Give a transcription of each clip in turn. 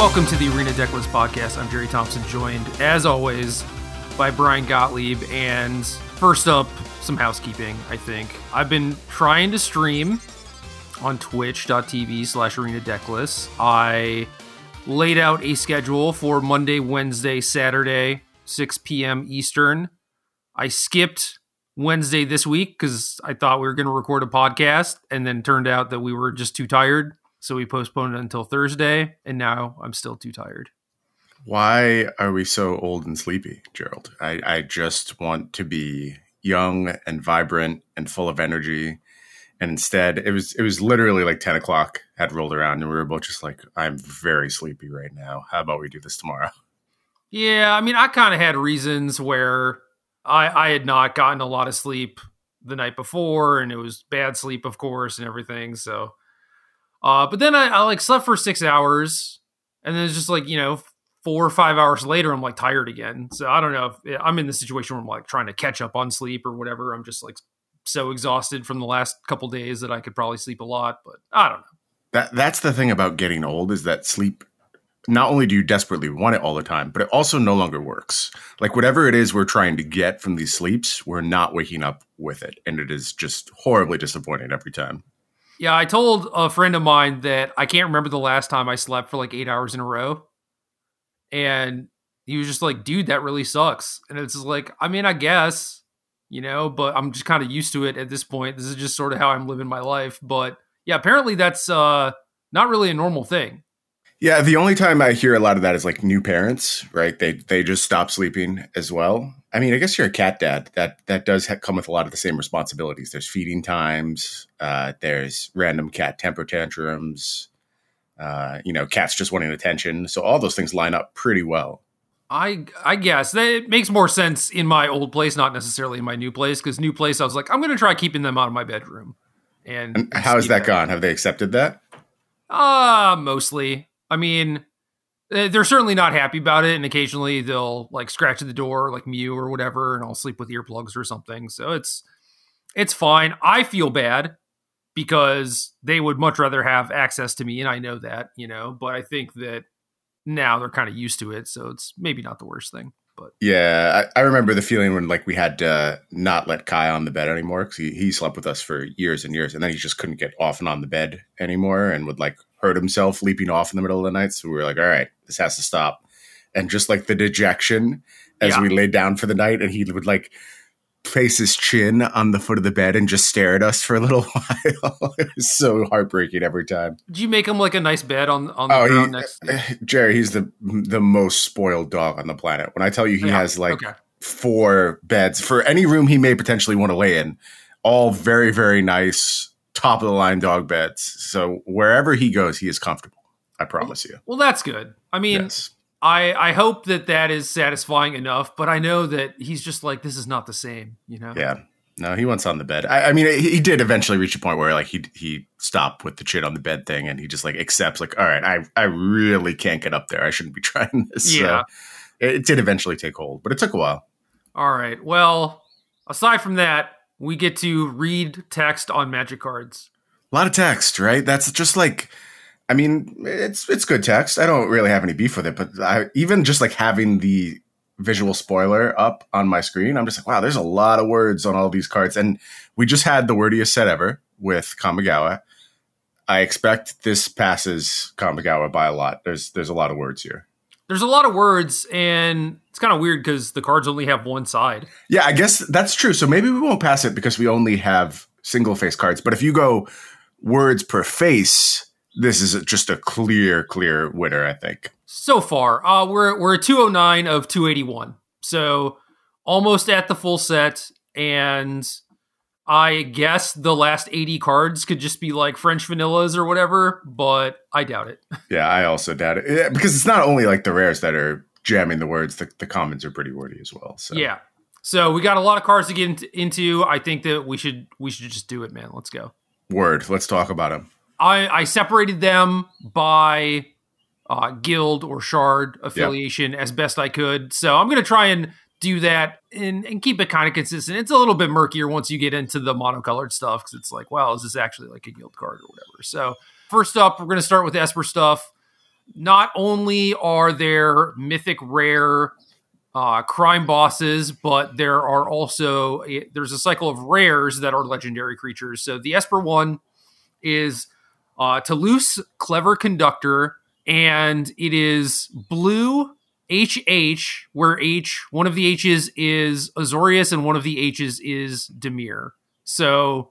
Welcome to the Arena Deckless podcast. I'm Jerry Thompson, joined, as always, by Brian Gottlieb. And first up, some housekeeping, I think. I've been trying to stream on twitch.tv/ArenaDeckless. I laid out a schedule for Monday, Wednesday, Saturday, 6 p.m. Eastern. I skipped Wednesday this week because I thought we were going to record a podcast, and then turned out that we were just too tired. So we postponed it until Thursday, and now I'm still too tired. Why are we so old and sleepy, Gerald? I just want to be young and vibrant and full of energy. And instead, it was literally like 10 o'clock had rolled around, and we were both just like, I'm very sleepy right now. How about we do this tomorrow? Yeah, I mean, I kind of had reasons where I had not gotten a lot of sleep the night before, and it was bad sleep, of course, and everything, so... but then I like slept for 6 hours, and then it's just like, 4 or 5 hours later, I'm like tired again. So I don't know if I'm in the situation where I'm like trying to catch up on sleep or whatever. I'm just like so exhausted from the last couple days that I could probably sleep a lot, but I don't know. That's the thing about getting old, is that sleep, not only do you desperately want it all the time, but it also no longer works. Like whatever it is we're trying to get from these sleeps, we're not waking up with it. And it is just horribly disappointing every time. Yeah, I told a friend of mine that I can't remember the last time I slept for like 8 hours in a row. And he was just like, dude, that really sucks. And it's just like, I mean, I guess, but I'm just kind of used to it at this point. This is just sort of how I'm living my life. But yeah, apparently that's not really a normal thing. Yeah, the only time I hear a lot of that is like new parents, right? They just stop sleeping as well. I mean, I guess you're a cat dad. That does come with a lot of the same responsibilities. There's feeding times. There's random cat temper tantrums. Cats just wanting attention. So all those things line up pretty well. I guess that it makes more sense in my old place, not necessarily in my new place. Because new place, I was like, I'm going to try keeping them out of my bedroom. And how has that gone? Have they accepted that? Mostly. I mean, they're certainly not happy about it, and occasionally they'll like scratch at the door, like mew or whatever, and I'll sleep with earplugs or something. So it's fine. I feel bad because they would much rather have access to me, and I know that, but I think that now they're kind of used to it, so it's maybe not the worst thing. But yeah, I remember the feeling when like we had to not let Kai on the bed anymore because he slept with us for years and years, and then he just couldn't get off and on the bed anymore and would like hurt himself leaping off in the middle of the night. So we were like, all right, this has to stop. And just like the dejection as we laid down for the night, and he would like place his chin on the foot of the bed and just stare at us for a little while. It was so heartbreaking every time. Did you make him like a nice bed on the ground next to you? Jerry, he's the most spoiled dog on the planet. When I tell you he has like 4 beds for any room he may potentially want to lay in, all very, very nice, top of the line dog beds. So wherever he goes, he is comfortable. I promise you. Well, that's good. I mean, yes. I hope that is satisfying enough, but I know that he's just like, this is not the same, Yeah. No, he wants on the bed. I mean, he did eventually reach a point where like he stopped with the chin on the bed thing, and he just like accepts like, all right, I really can't get up there. I shouldn't be trying this. Yeah. So it did eventually take hold, but it took a while. All right. Well, aside from that, we get to read text on Magic cards. A lot of text, right? That's just like, I mean, it's good text. I don't really have any beef with it, but even just like having the visual spoiler up on my screen, I'm just like, wow, there's a lot of words on all these cards. And we just had the wordiest set ever with Kamigawa. I expect this passes Kamigawa by a lot. There's a lot of words here. There's a lot of words, and it's kind of weird because the cards only have one side. Yeah, I guess that's true. So maybe we won't pass it because we only have single face cards. But if you go words per face, this is just a clear winner, I think. So far, we're a 209 of 281. So almost at the full set, and I guess the last 80 cards could just be like French vanillas or whatever, but I doubt it. Yeah, I also doubt it. Because it's not only like the rares that are jamming the words, the commons are pretty wordy as well. So yeah. So we got a lot of cards to get into. I think that we should just do it, man. Let's go. Word. Let's talk about them. I separated them by guild or shard affiliation as best I could. So I'm going to try and do that and keep it kind of consistent. It's a little bit murkier once you get into the monocolored stuff, because it's like, well, is this actually like a guild card or whatever? So first up, we're going to start with Esper stuff. not only are there mythic rare crime bosses, but there are also there's a cycle of rares that are legendary creatures. So the Esper one is Toulouse, Clever Conductor, and it is blue HH, where H, one of the H's is Azorius and one of the H's is Dimir. So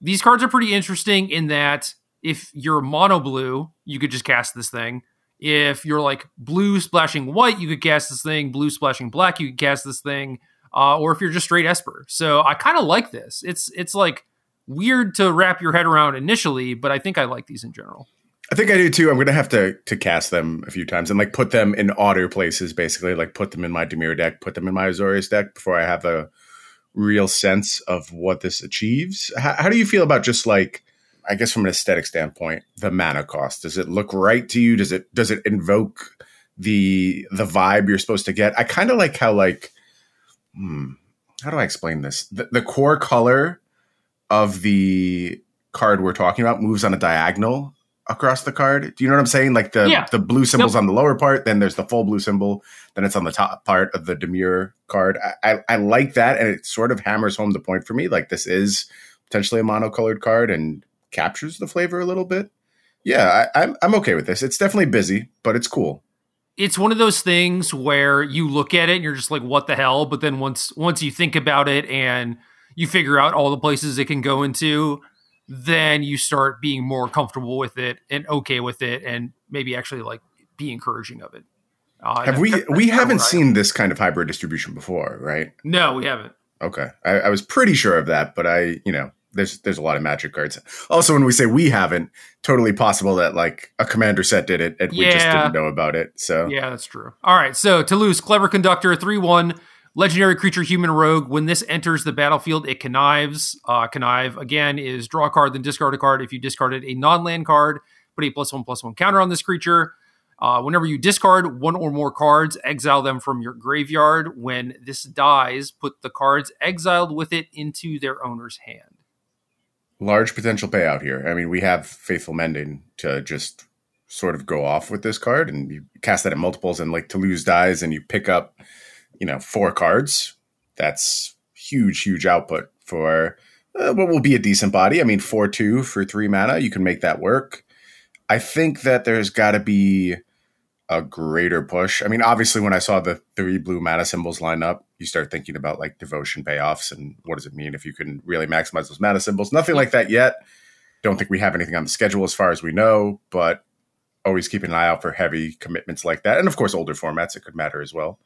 these cards are pretty interesting in that if you're mono blue, you could just cast this thing. If you're like blue splashing white, you could cast this thing. Blue splashing black, you could cast this thing. Or if you're just straight Esper. So I kind of like this. It's like weird to wrap your head around initially, but I think I like these in general. I think I do too. I'm going to have to cast them a few times and like put them in auto places, basically. Like put them in my Dimir deck, put them in my Azorius deck before I have a real sense of what this achieves. How do you feel about just like, I guess from an aesthetic standpoint, the mana cost? Does it look right to you? Does it invoke the vibe you're supposed to get? I kind of like how like, how do I explain this? The core color of the card we're talking about moves on a diagonal across the card. Do you know what I'm saying? Like the blue symbol's on the lower part, then there's the full blue symbol, then it's on the top part of the Dimir card. I like that, and it sort of hammers home the point for me. Like this is potentially a monocolored card and captures the flavor a little bit. Yeah, I'm okay with this. It's definitely busy, but it's cool. It's one of those things where you look at it and you're just like, what the hell? But then once you think about it and you figure out all the places it can go into, then you start being more comfortable with it and okay with it and maybe actually like be encouraging of it. We haven't seen this kind of hybrid distribution before, right? No, we haven't. Okay. I was pretty sure of that, but there's a lot of Magic cards. Also, when we say we haven't, totally possible that like a commander set did it and we just didn't know about it. So yeah, that's true. All right. So Toulouse, Clever Conductor, 3-1, legendary creature, human rogue. When this enters the battlefield, it connives. Connive again is draw a card, then discard a card. If you discarded a non-land card, put a +1/+1 counter on this creature. Whenever you discard one or more cards, exile them from your graveyard. When this dies, put the cards exiled with it into their owner's hand. Large potential payout here. I mean, we have Faithful Mending to just sort of go off with this card, and you cast that at multiples, and like Toulouse dies, and you pick up, 4 cards. That's huge, huge output for what will be a decent body. I mean, 4/2 for 3 mana, you can make that work. I think that there's got to be a greater push. I mean, obviously, when I saw the 3 blue mana symbols line up, you start thinking about like devotion payoffs and what does it mean if you can really maximize those mana symbols. Nothing like that yet. Don't think we have anything on the schedule as far as we know, but always keep an eye out for heavy commitments like that. And of course, older formats, it could matter as well.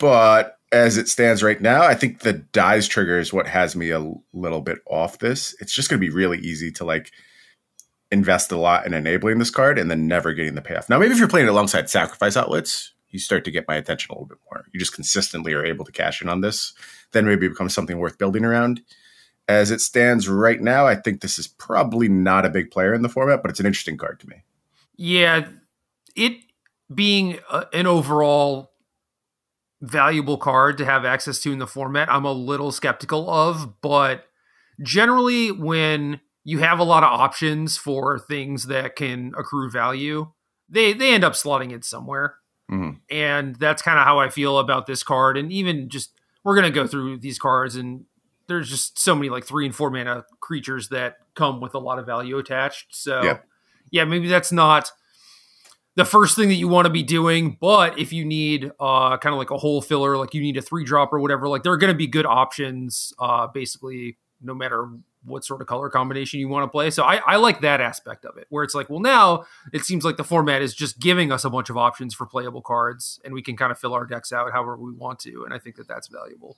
But as it stands right now, I think the dies trigger is what has me a little bit off this. It's just going to be really easy to like invest a lot in enabling this card and then never getting the payoff. Now, maybe if you're playing it alongside Sacrifice Outlets, you start to get my attention a little bit more. You just consistently are able to cash in on this. Then maybe it becomes something worth building around. As it stands right now, I think this is probably not a big player in the format, but it's an interesting card to me. Yeah, it being an overall valuable card to have access to in the format, I'm a little skeptical of, but generally when you have a lot of options for things that can accrue value, they end up slotting it somewhere. Mm-hmm. And that's kind of how I feel about this card. And even just, we're going to go through these cards and there's just so many like 3 and 4 mana creatures that come with a lot of value attached. So yeah, maybe that's not the first thing that you want to be doing, but if you need kind of like a hole filler, like you need a 3-drop or whatever, like there are going to be good options basically no matter what sort of color combination you want to play. So I like that aspect of it where it's like, well, now it seems like the format is just giving us a bunch of options for playable cards and we can kind of fill our decks out however we want to. And I think that that's valuable.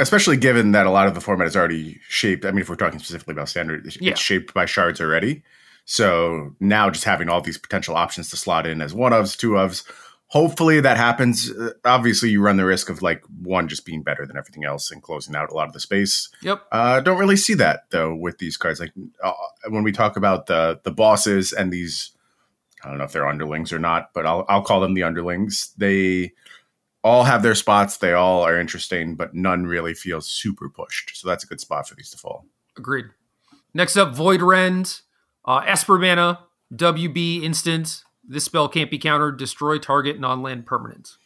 Especially given that a lot of the format is already shaped. I mean, if we're talking specifically about standard, it's shaped by shards already. So now just having all these potential options to slot in as 1-ofs, 2-ofs, hopefully that happens. Obviously, you run the risk of like one just being better than everything else and closing out a lot of the space. Yep. Don't really see that though with these cards. Like when we talk about the bosses and these, I don't know if they're underlings or not, but I'll call them the underlings. They all have their spots. They all are interesting, but none really feels super pushed. So that's a good spot for these to fall. Agreed. Next up, Void Rend, Esper mana, WB instant. This spell can't be countered. Destroy target non-land permanent.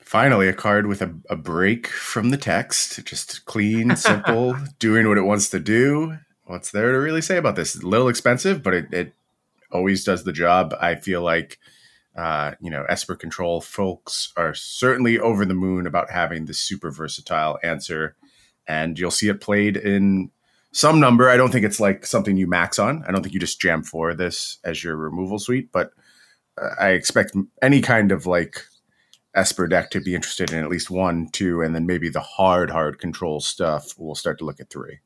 Finally, a card with a break from the text. Just clean, simple, doing what it wants to do. What's there to really say about this? It's a little expensive, but it always does the job. I feel like, Esper Control folks are certainly over the moon about having this super versatile answer. And you'll see it played in some number. I don't think it's like something you max on. I don't think you just jam for this as your removal suite, but I expect any kind of like Esper deck to be interested in at least 1, 2, and then maybe the hard control stuff will start to look at 3.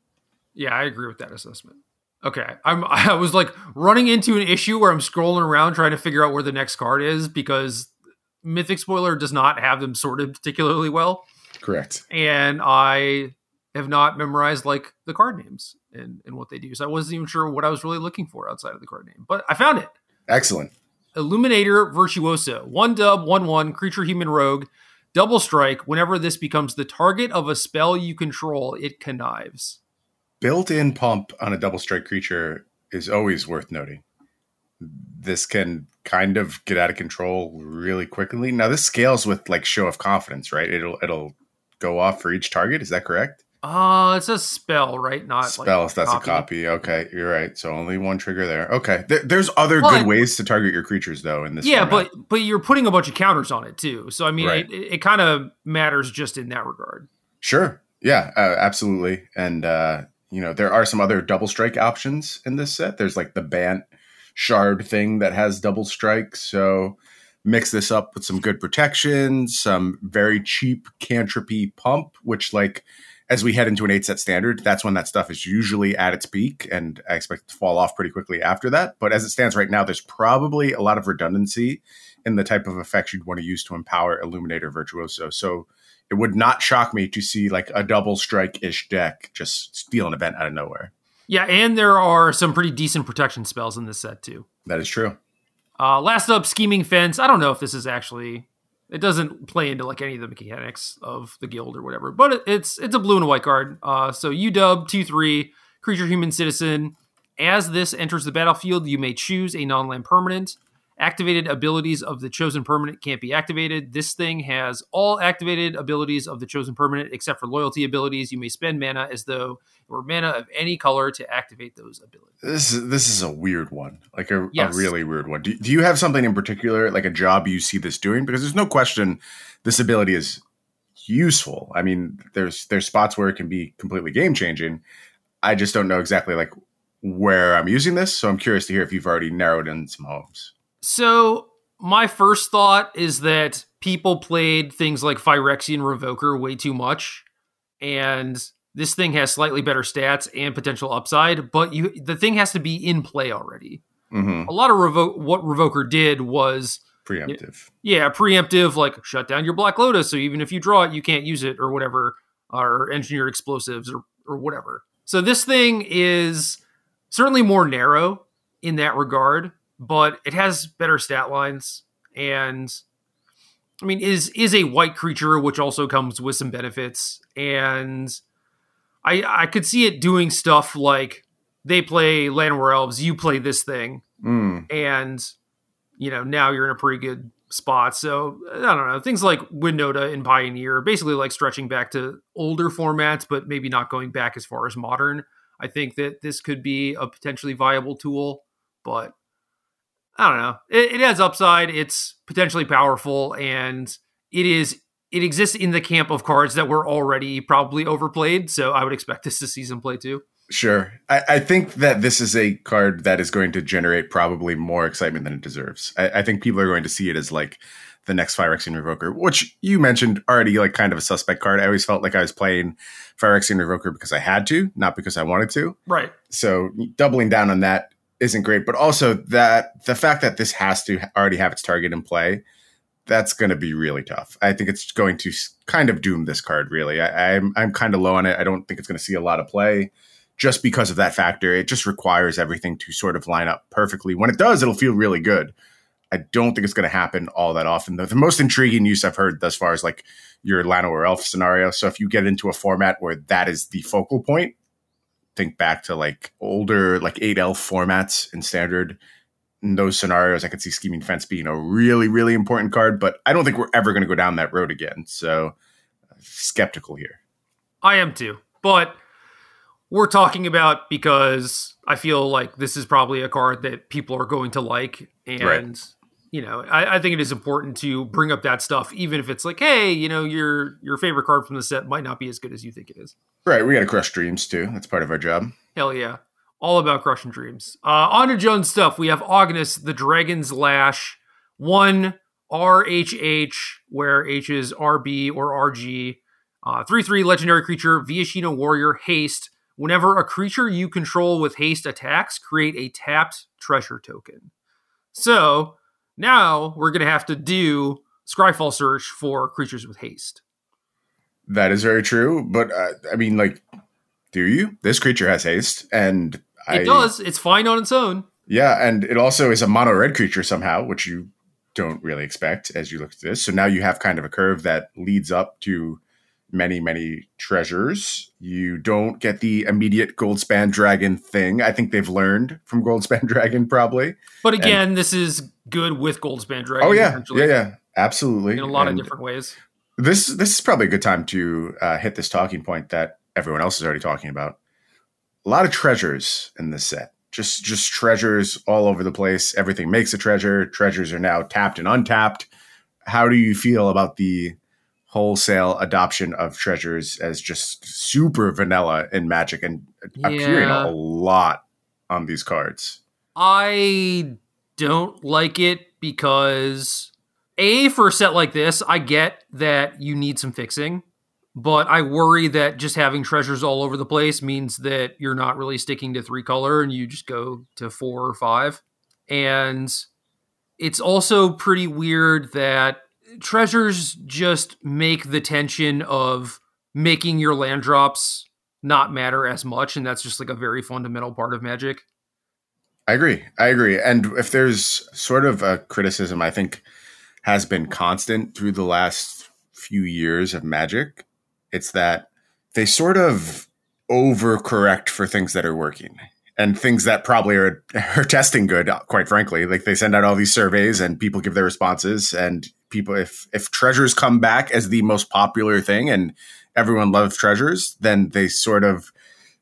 Yeah, I agree with that assessment. Okay, I was like running into an issue where I'm scrolling around trying to figure out where the next card is because Mythic Spoiler does not have them sorted particularly well. Correct. And I have not memorized like the card names and what they do. So I wasn't even sure what I was really looking for outside of the card name, but I found it. Excellent. Illuminator Virtuoso, 1-dub, 1/1, creature human rogue, double strike. Whenever this becomes the target of a spell you control, it connives. Built-in pump on a double strike creature is always worth noting. This can kind of get out of control really quickly. Now this scales with like show of confidence, right? It'll go off for each target. Is that correct? It's a spell, right? Not spell. Like that's a copy. Okay, you're right. So only one trigger there. Okay, there's other good ways to target your creatures though in this. Yeah, format. but you're putting a bunch of counters on it too. So I mean, right. it kind of matters just in that regard. Sure. Yeah. Absolutely. And there are some other double strike options in this set. There's like the Bant Shard thing that has double strike. So mix this up with some good protection, some very cheap cantripy pump, which like. As we head into an 8-set standard, that's when that stuff is usually at its peak, and I expect it to fall off pretty quickly after that. But as it stands right now, there's probably a lot of redundancy in the type of effects you'd want to use to empower Illuminator Virtuoso. So it would not shock me to see like a double strike-ish deck just steal an event out of nowhere. Yeah, and there are some pretty decent protection spells in this set, too. That is true. Last up, Scheming Fence. I don't know if this is actually... It doesn't play into like any of the mechanics of the guild or whatever, but it's a blue and a white card. So UW 2/3 creature human citizen. As this enters the battlefield, you may choose a non-land permanent. Activated abilities of the chosen permanent can't be activated. This thing has all activated abilities of the chosen permanent except for loyalty abilities. You may spend mana as though it were mana of any color to activate those abilities. This is a weird one, like a really weird one. Do you have something in particular, like a job you see this doing? Because there's no question this ability is useful. I mean, there's spots where it can be completely game-changing. I just don't know exactly like where I'm using this, so I'm curious to hear if you've already narrowed in some homes. So my first thought is that people played things like Phyrexian Revoker way too much, and this thing has slightly better stats and potential upside, but the thing has to be in play already. Mm-hmm. A lot of what Revoker did was... Preemptive. Yeah, preemptive, like shut down your Black Lotus, so even if you draw it, you can't use it or whatever, or Engineered Explosives or whatever. So this thing is certainly more narrow in that regard, but it has better stat lines and I mean, is a white creature, which also comes with some benefits. And I could see it doing stuff like they play Llanowar Elves, you play this thing and now you're in a pretty good spot. So I don't know, things like Windota and Pioneer, basically like stretching back to older formats, but maybe not going back as far as modern. I think that this could be a potentially viable tool, but I don't know. It has upside. It's potentially powerful, and it exists in the camp of cards that were already probably overplayed. So I would expect this to see some play too. Sure. I think that this is a card that is going to generate probably more excitement than it deserves. I think people are going to see it as like the next Phyrexian Revoker, which you mentioned already, like kind of a suspect card. I always felt like I was playing Phyrexian Revoker because I had to, not because I wanted to. Right. So doubling down on that isn't great, but also that the fact that this has to already have its target in play, that's going to be really tough. I think it's going to kind of doom this card, really. I'm kind of low on it. I don't think it's going to see a lot of play just because of that factor. It just requires everything to sort of line up perfectly. When it does, it'll feel really good. I don't think it's going to happen all that often. The most intriguing use I've heard thus far is like your Llanowar Elf scenario. So if you get into a format where that is the focal point, think back to like older, like 8 elf formats in standard. in those scenarios, I could see Scheming Fence being a really, really important card, but I don't think we're ever going to go down that road again. So skeptical here. I am too, but we're talking about because I feel like this is probably a card that people are going to like. And, you know, I think it is important to bring up that stuff, even if it's like, hey, you know, your favorite card from the set might not be as good as you think it is. Right. We got to crush dreams too. That's part of our job. Hell yeah. All about crushing dreams. On to Jones stuff. We have Agnes, the Dragon's Lash, 1 RHH, where H is RB or RG. 3/3 legendary creature, Viashino Warrior, haste. Whenever a creature you control with haste attacks, create a tapped treasure token. So now we're going to have to do Scryfall search for creatures with haste. That is very true. But I mean, like, do you? This creature has haste and it does. It's fine on its own. Yeah, and it also is a mono red creature somehow, which you don't really expect as you look at this. So now you have kind of a curve that leads up to many, many treasures. You don't get the immediate Goldspan Dragon thing. I think they've learned from Goldspan Dragon probably. But again, this is good with Goldspan Dragon. Oh, yeah. Yeah, yeah. Absolutely. In a lot of different ways. This is probably a good time to hit this talking point that everyone else is already talking about. A lot of treasures in this set. Just treasures all over the place. Everything makes a treasure. Treasures are now tapped and untapped. How do you feel about the wholesale adoption of treasures as just super vanilla in Magic and appearing a lot on these cards? I don't like it because, A, for a set like this, I get that you need some fixing. But I worry that just having treasures all over the place means that you're not really sticking to 3 color and you just go to 4 or 5. And it's also pretty weird that treasures just make the tension of making your land drops not matter as much. And that's just like a very fundamental part of Magic. I agree. And if there's sort of a criticism I think has been constant through the last few years of Magic, it's that they sort of overcorrect for things that are working and things that probably are testing good, quite frankly. Like they send out all these surveys and people give their responses, and people, if treasures come back as the most popular thing and everyone loves treasures, then they sort of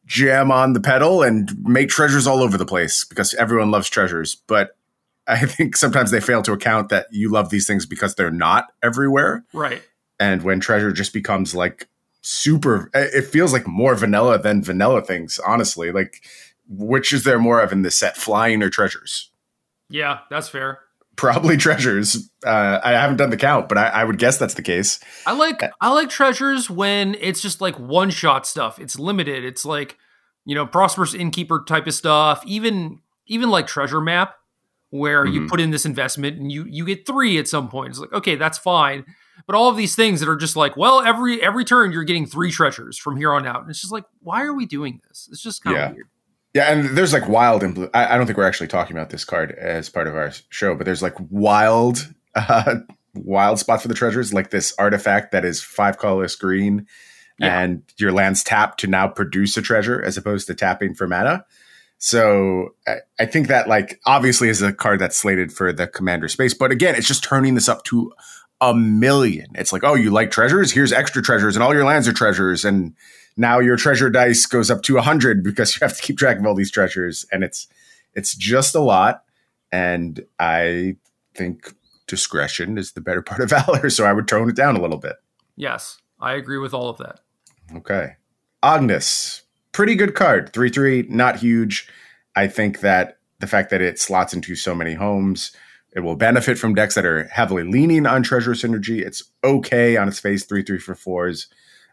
jam on the pedal and make treasures all over the place because everyone loves treasures. But I think sometimes they fail to account that you love these things because they're not everywhere. Right. And when treasure just becomes like super, it feels like more vanilla than vanilla things, honestly. Like, which is there more of in this set, flying or treasures? Yeah, that's fair. Probably treasures. I haven't done the count, but I would guess that's the case. I like treasures when it's just like one-shot stuff. It's limited. It's like, you know, Prosperous Innkeeper type of stuff. Even like Treasure Map, where you put in this investment and you get 3 at some point. It's like, okay, that's fine. But all of these things that are just like, well, every turn you're getting 3 treasures from here on out. And it's just like, why are we doing this? It's just kind of weird. Yeah, and there's like wild – I don't think we're actually talking about this card as part of our show, but there's like wild spots for the treasures, like this artifact that is 5-colorless green and your land's tapped to now produce a treasure as opposed to tapping for mana. So I think that like obviously is a card that's slated for the commander space. But again, it's just turning this up to – 1,000,000. It's like, oh, you like treasures? Here's extra treasures, and all your lands are treasures. And now your treasure dice goes up to 100 because you have to keep track of all these treasures. And it's just a lot. And I think discretion is the better part of valor. So I would tone it down a little bit. Yes, I agree with all of that. Okay. Agnes, pretty good card. 3/3, not huge. I think that the fact that it slots into so many homes, it will benefit from decks that are heavily leaning on treasure synergy. It's okay on its face, 3/3 for 4s.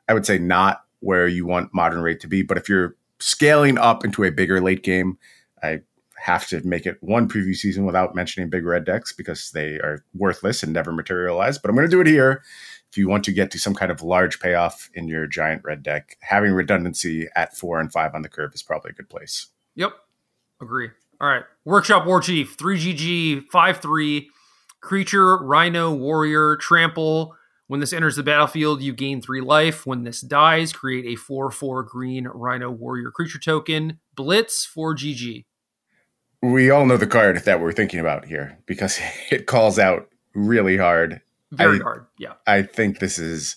I would say not where you want modern rate to be, but if you're scaling up into a bigger late game, I have to make it one preview season without mentioning big red decks because they are worthless and never materialize. But I'm going to do it here. If you want to get to some kind of large payoff in your giant red deck, having redundancy at 4 and 5 on the curve is probably a good place. Yep, agree. All right, Workshop Warchief, 3GG, 5/3, creature, rhino, warrior, trample. When this enters the battlefield, you gain 3 life. When this dies, create a 4/4 green rhino warrior creature token. Blitz, 4GG. We all know the card that we're thinking about here because it calls out really hard. Very hard, yeah. I think this is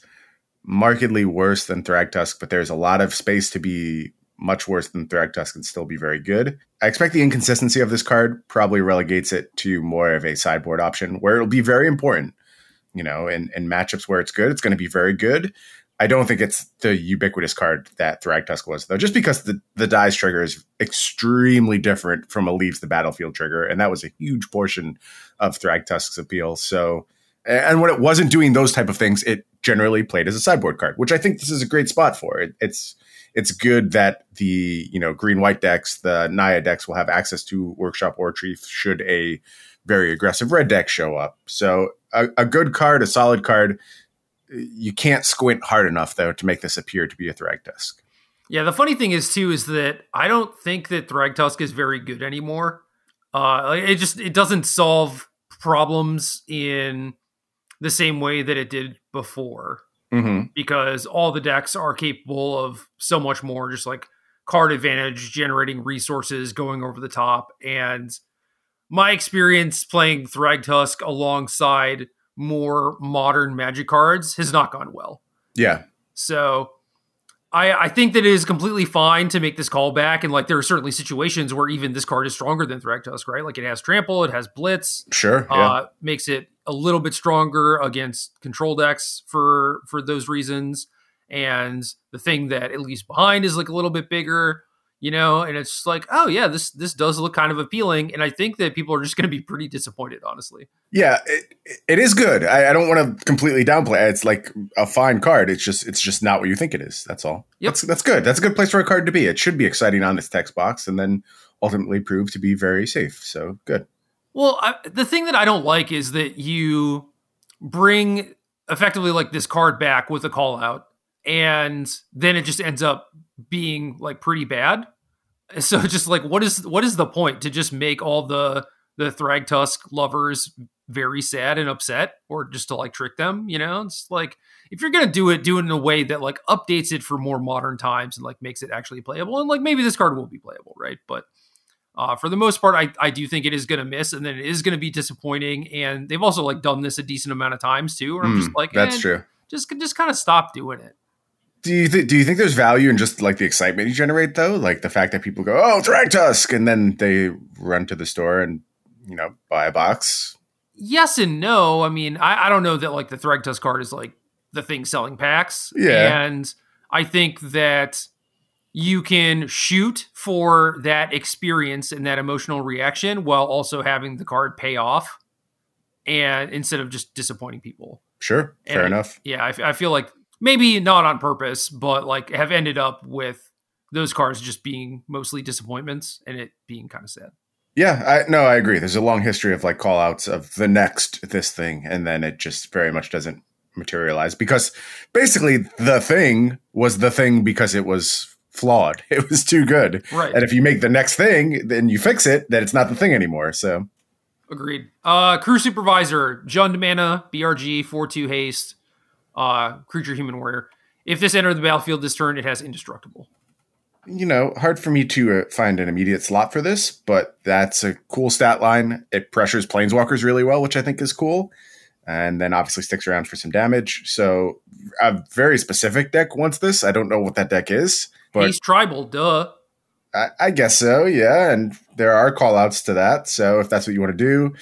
markedly worse than Thragtusk, but there's a lot of space to be much worse than Thragtusk and still be very good. I expect the inconsistency of this card probably relegates it to more of a sideboard option where it'll be very important. You know, in matchups where it's good, it's going to be very good. I don't think it's the ubiquitous card that Thragtusk was, though, just because the dies trigger is extremely different from a leaves the battlefield trigger, and that was a huge portion of Thragtusk's appeal. So, and when it wasn't doing those type of things, it generally played as a sideboard card, which I think this is a great spot for. It's good that the, you know, green-white decks, the Naya decks will have access to Workshop or Treef should a very aggressive red deck show up. So a good card, a solid card. You can't squint hard enough, though, to make this appear to be a Thragtusk. Yeah, the funny thing is, too, is that I don't think that Thragtusk is very good anymore. It doesn't solve problems in the same way that it did before. Mm-hmm. Because all the decks are capable of so much more, just like card advantage, generating resources, going over the top. And my experience playing Thragtusk alongside more modern Magic cards has not gone well. Yeah. So I think that it is completely fine to make this callback. And like, there are certainly situations where even this card is stronger than Thragtusk, right? Like it has Trample, it has Blitz. Sure. Yeah. Makes it a little bit stronger against control decks for those reasons. And the thing that it leaves behind is like a little bit bigger, you know, and it's just like, oh yeah, this does look kind of appealing. And I think that people are just going to be pretty disappointed, honestly. Yeah, it is good. I don't want to completely downplay it. It's like a fine card. It's just not what you think it is. That's all. Yep. That's good. That's a good place for a card to be. It should be exciting on its text box and then ultimately prove to be very safe. So good. Well, the thing that I don't like is that you bring effectively like this card back with a call out and then it just ends up being like pretty bad. So just like, what is the point to just make all the Thragtusk lovers very sad and upset or just to like trick them, you know? It's like, if you're going to do it in a way that like updates it for more modern times and like makes it actually playable. And like, maybe this card will be playable, right? But for the most part, I do think it is going to miss, and then it is going to be disappointing. And they've also like done this a decent amount of times too. Or I'm just like, that's true. Just kind of stop doing it. Do you think there's value in just like the excitement you generate though? Like the fact that people go, oh, Thragtusk, and then they run to the store and, you know, buy a box. Yes and no. I mean, I don't know that like the Thragtusk card is like the thing selling packs. Yeah. And I think that you can shoot for that experience and that emotional reaction while also having the card pay off, and instead of just disappointing people. Sure. Fair enough. Yeah. I feel like maybe not on purpose, but like have ended up with those cards just being mostly disappointments and it being kind of sad. Yeah. I agree. There's a long history of like call outs of the next this thing. And then it just very much doesn't materialize because basically the thing was the thing because it was flawed. It was too good. Right. And if you make the next thing, then you fix it, then it's not the thing anymore. So agreed. Crew Supervisor, Jund Mana, BRG, 4/2 haste, creature human warrior. If this entered the battlefield this turn, it has indestructible. You know, hard for me to find an immediate slot for this, but that's a cool stat line. It pressures planeswalkers really well, which I think is cool. And then obviously sticks around for some damage. So a very specific deck wants this. I don't know what that deck is. But he's tribal, duh. I guess so, yeah. And there are callouts to that. So if that's what you want to do,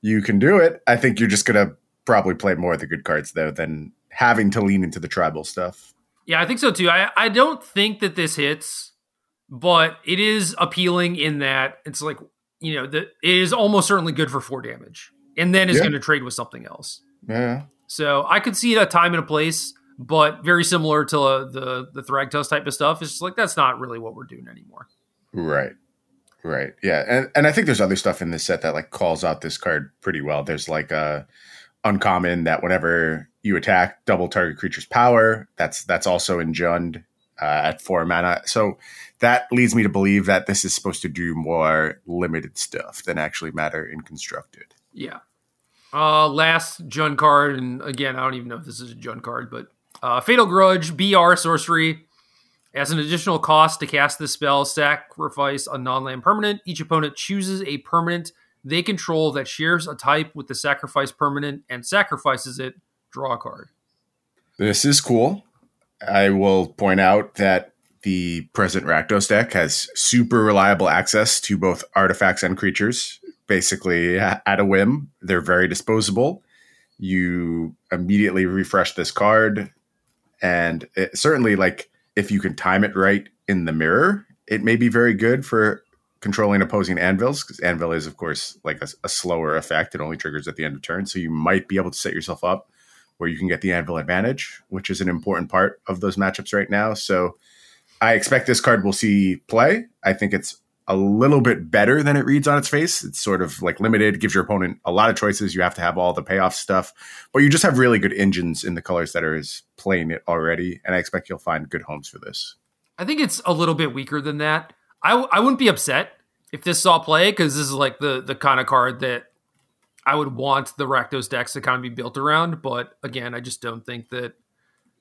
you can do it. I think you're just going to probably play more of the good cards, though, than having to lean into the tribal stuff. Yeah, I think so, too. I don't think that this hits, but it is appealing in that it's like, you know, it is almost certainly good for 4 damage. And then it's going to trade with something else. Yeah. So I could see a time and a place, but very similar to the Thragtusk type of stuff. It's just like, that's not really what we're doing anymore. Right. Yeah. And I think there's other stuff in this set that like calls out this card pretty well. There's like a uncommon that whenever you attack, double target creature's power. That's also in Jund at 4 mana. So that leads me to believe that this is supposed to do more limited stuff than actually matter in Constructed. Yeah. Last Jund card, and again, I don't even know if this is a Jund card, but Fatal Grudge, BR sorcery, As an additional cost to cast this spell, sacrifice a non-land permanent. Each opponent chooses a permanent they control that shares a type with the sacrifice permanent and sacrifices it. Draw a card. This is cool. I will point out that the present Rakdos deck has super reliable access to both artifacts and creatures, basically at a whim. They're very disposable. You immediately refresh this card, and it, certainly, like, if you can time it right in the mirror, it may be very good for controlling opposing anvils, because anvil is, of course, like a slower effect. It only triggers at the end of turn, so you might be able to set yourself up where you can get the anvil advantage, which is an important part of those matchups right now. So I expect this card will see play. I think it's a little bit better than it reads on its face. It's sort of like limited, gives your opponent a lot of choices. You have to have all the payoff stuff, but you just have really good engines in the colors that are playing it already. And I expect you'll find good homes for this. I think it's a little bit weaker than that. I wouldn't be upset if this saw play, because this is like the kind of card that I would want the Rakdos decks to kind of be built around. But again, I just don't think that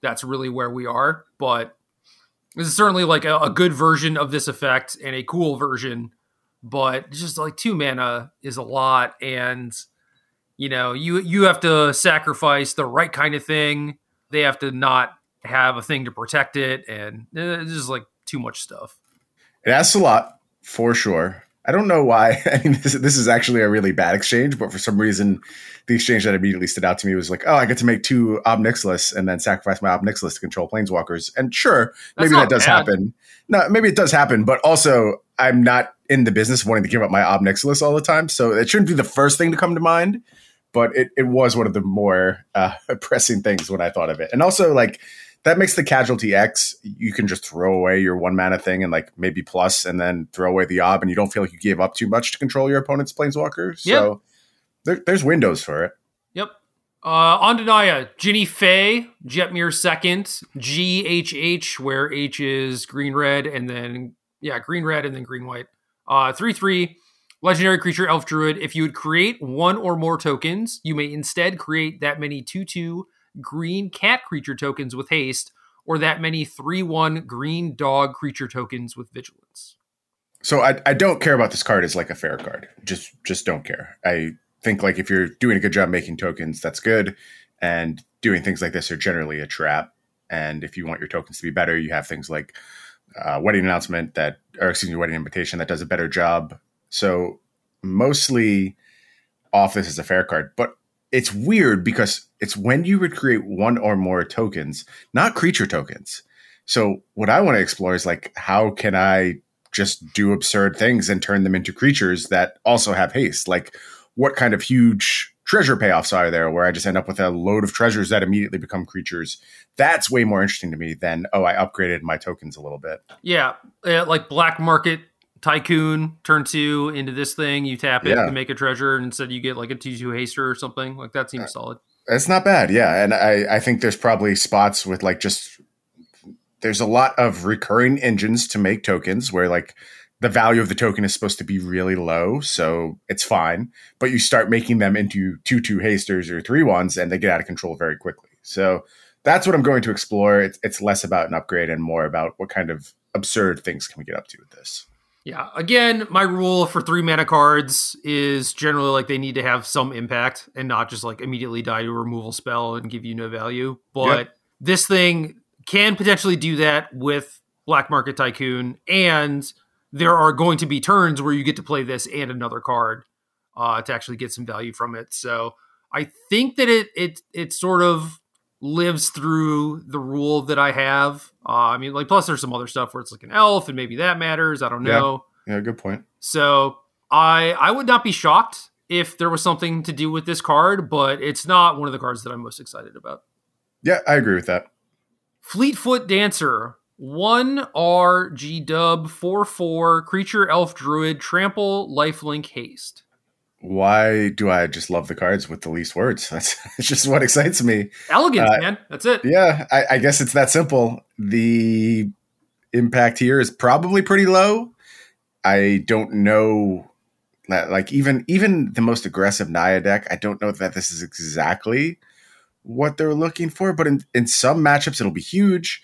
that's really where we are. But this is certainly like a good version of this effect and a cool version, but just like 2 mana is a lot. And, you know, you have to sacrifice the right kind of thing. They have to not have a thing to protect it. And it's just like too much stuff. It asks a lot for sure. I don't know why. I mean, this is actually a really bad exchange, but for some reason, the exchange that immediately stood out to me was like, oh, I get to make 2 Ob Nixilis and then sacrifice my Ob Nixilis to control planeswalkers. And sure, maybe that does happen. No, maybe it does happen, but also I'm not in the business of wanting to give up my Ob Nixilis all the time, so it shouldn't be the first thing to come to mind, but it was one of the more pressing things when I thought of it. And also, like, that makes the casualty X. You can just throw away your 1 mana thing and like maybe plus, and then throw away the ob, and you don't feel like you gave up too much to control your opponent's planeswalker. So yep. There's windows for it. Yep. On to Naya, Ginny Faye, Jetmir second, GHH, where H is green red, and then green red and then green white. 3/3 legendary creature elf druid. If you would create 1 or more tokens, you may instead create that many 2/2. Green cat creature tokens with haste, or that many 3/1 green dog creature tokens with vigilance. So I don't care about this card as like a fair card. Just don't care. I think like if you're doing a good job making tokens, that's good. And doing things like this are generally a trap. And if you want your tokens to be better, you have things like wedding invitation that does a better job. So mostly off this as a fair card, but it's weird because it's when you would create 1 or more tokens, not creature tokens. So what I want to explore is like, how can I just do absurd things and turn them into creatures that also have haste? Like, what kind of huge treasure payoffs are there where I just end up with a load of treasures that immediately become creatures? That's way more interesting to me than, I upgraded my tokens a little bit. Yeah. Like Black Market Tycoon, turn 2 into this thing, you tap it to make a treasure, and instead you get like a 2/2 haster or something. Like that seems solid. It's not bad, yeah. And I think there's probably spots with like just there's a lot of recurring engines to make tokens where like the value of the token is supposed to be really low, so it's fine. But you start making them into 2/2 hasters or 3/1s, and they get out of control very quickly. So that's what I'm going to explore. It's less about an upgrade and more about what kind of absurd things can we get up to with this. Yeah, again, my rule for 3 mana cards is generally like they need to have some impact and not just like immediately die to a removal spell and give you no value. But This thing can potentially do that with Black Market Tycoon, and there are going to be turns where you get to play this and another card to actually get some value from it. So I think that it sort of lives through the rule that I have. I mean, like, plus there's some other stuff where it's like an elf and maybe that matters. I don't know. Yeah, good point. So I would not be shocked if there was something to do with this card, but it's not one of the cards that I'm most excited about. Yeah, I agree with that. Fleetfoot Dancer, 1 RG dub, 4/4 creature elf druid, trample, lifelink, haste. Why do I just love the cards with the least words? That's just what excites me. Elegance, man. That's it. Yeah, I guess it's that simple. The impact here is probably pretty low. I don't know. Like even the most aggressive Naya deck, I don't know that this is exactly what they're looking for. But in some matchups, it'll be huge.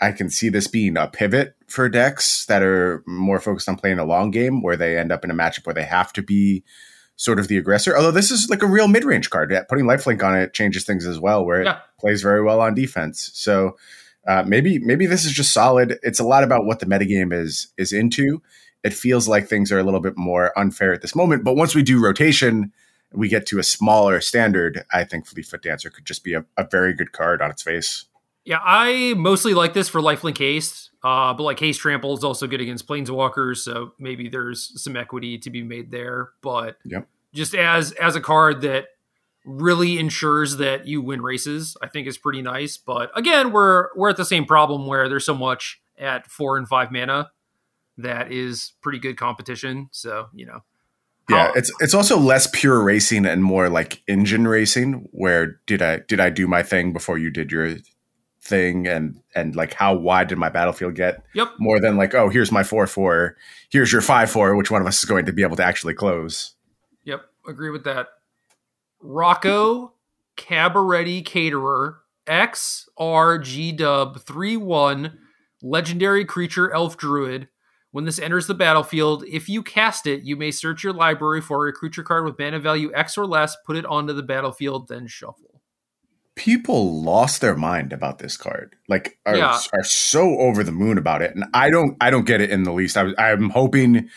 I can see this being a pivot for decks that are more focused on playing a long game, where they end up in a matchup where they have to be sort of the aggressor. Although this is like a real mid-range card. Yeah, putting lifelink on it changes things as well, where it plays very well on defense. So maybe this is just solid. It's a lot about what the metagame is into. It feels like things are a little bit more unfair at this moment. But once we do rotation, we get to a smaller standard. I think Fleetfoot Dancer could just be a very good card on its face. Yeah, I mostly like this for lifelink haste, but like haste trample is also good against planeswalkers, so maybe there's some equity to be made there. But just as a card that really ensures that you win races, I think is pretty nice. But again, we're at the same problem where there's so much at 4 and 5 mana that is pretty good competition. So yeah, it's also less pure racing and more like engine racing, where did I do my thing before you did your thing, and like how wide did my battlefield get? Yep. More than like, oh, here's my 4/4, here's your 5/4, which one of us is going to be able to actually close? Yep, agree with that. Rocco Cabaretti Caterer XRGW 3/1 legendary creature elf druid. When this enters the battlefield, if you cast it, you may search your library for a creature card with mana value X or less, put it onto the battlefield, then shuffle. People lost their mind about this card, like are so over the moon about it. And I don't get it in the least. I'm hoping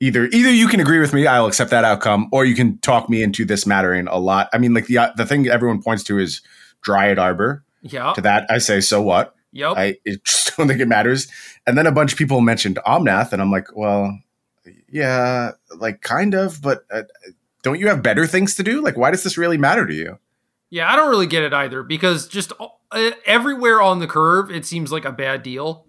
either you can agree with me, I'll accept that outcome, or you can talk me into this mattering a lot. I mean, like the thing everyone points to is Dryad Arbor. Yeah. To that, I say, so what? Yep. I just don't think it matters. And then a bunch of people mentioned Omnath, and I'm like, well, yeah, like kind of, but don't you have better things to do? Like, why does this really matter to you? Yeah, I don't really get it either, because just everywhere on the curve, it seems like a bad deal.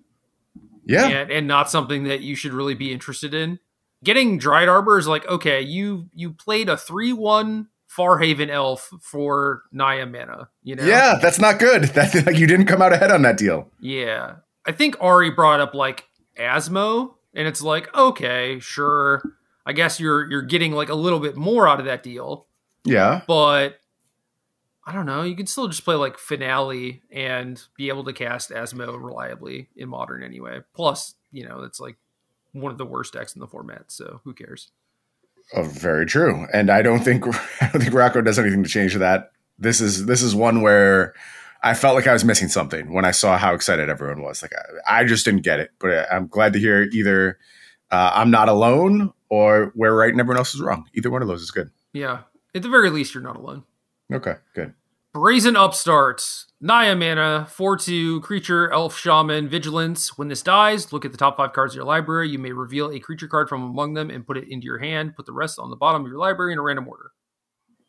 Yeah. And not something that you should really be interested in. Getting Dryad Arbor is like, okay, you played a 3/1 Farhaven Elf for Naya mana. Yeah, that's not good. That's like you didn't come out ahead on that deal. Yeah. I think Ari brought up like Asmo, and it's like, okay, sure. I guess you're getting like a little bit more out of that deal. Yeah. But I don't know. You can still just play like Finale and be able to cast Asmo reliably in Modern anyway. Plus, it's like one of the worst decks in the format. So who cares? Oh, very true. And I don't think Rocco does anything to change that. This is one where I felt like I was missing something when I saw how excited everyone was. Like I just didn't get it. But I'm glad to hear either I'm not alone, or we're right and everyone else is wrong. Either one of those is good. Yeah. At the very least, you're not alone. Okay, good. Brazen Upstart, Naya mana, 4/2, creature, elf, shaman, vigilance. When this dies, look at the top 5 cards of your library. You may reveal a creature card from among them and put it into your hand. Put the rest on the bottom of your library in a random order.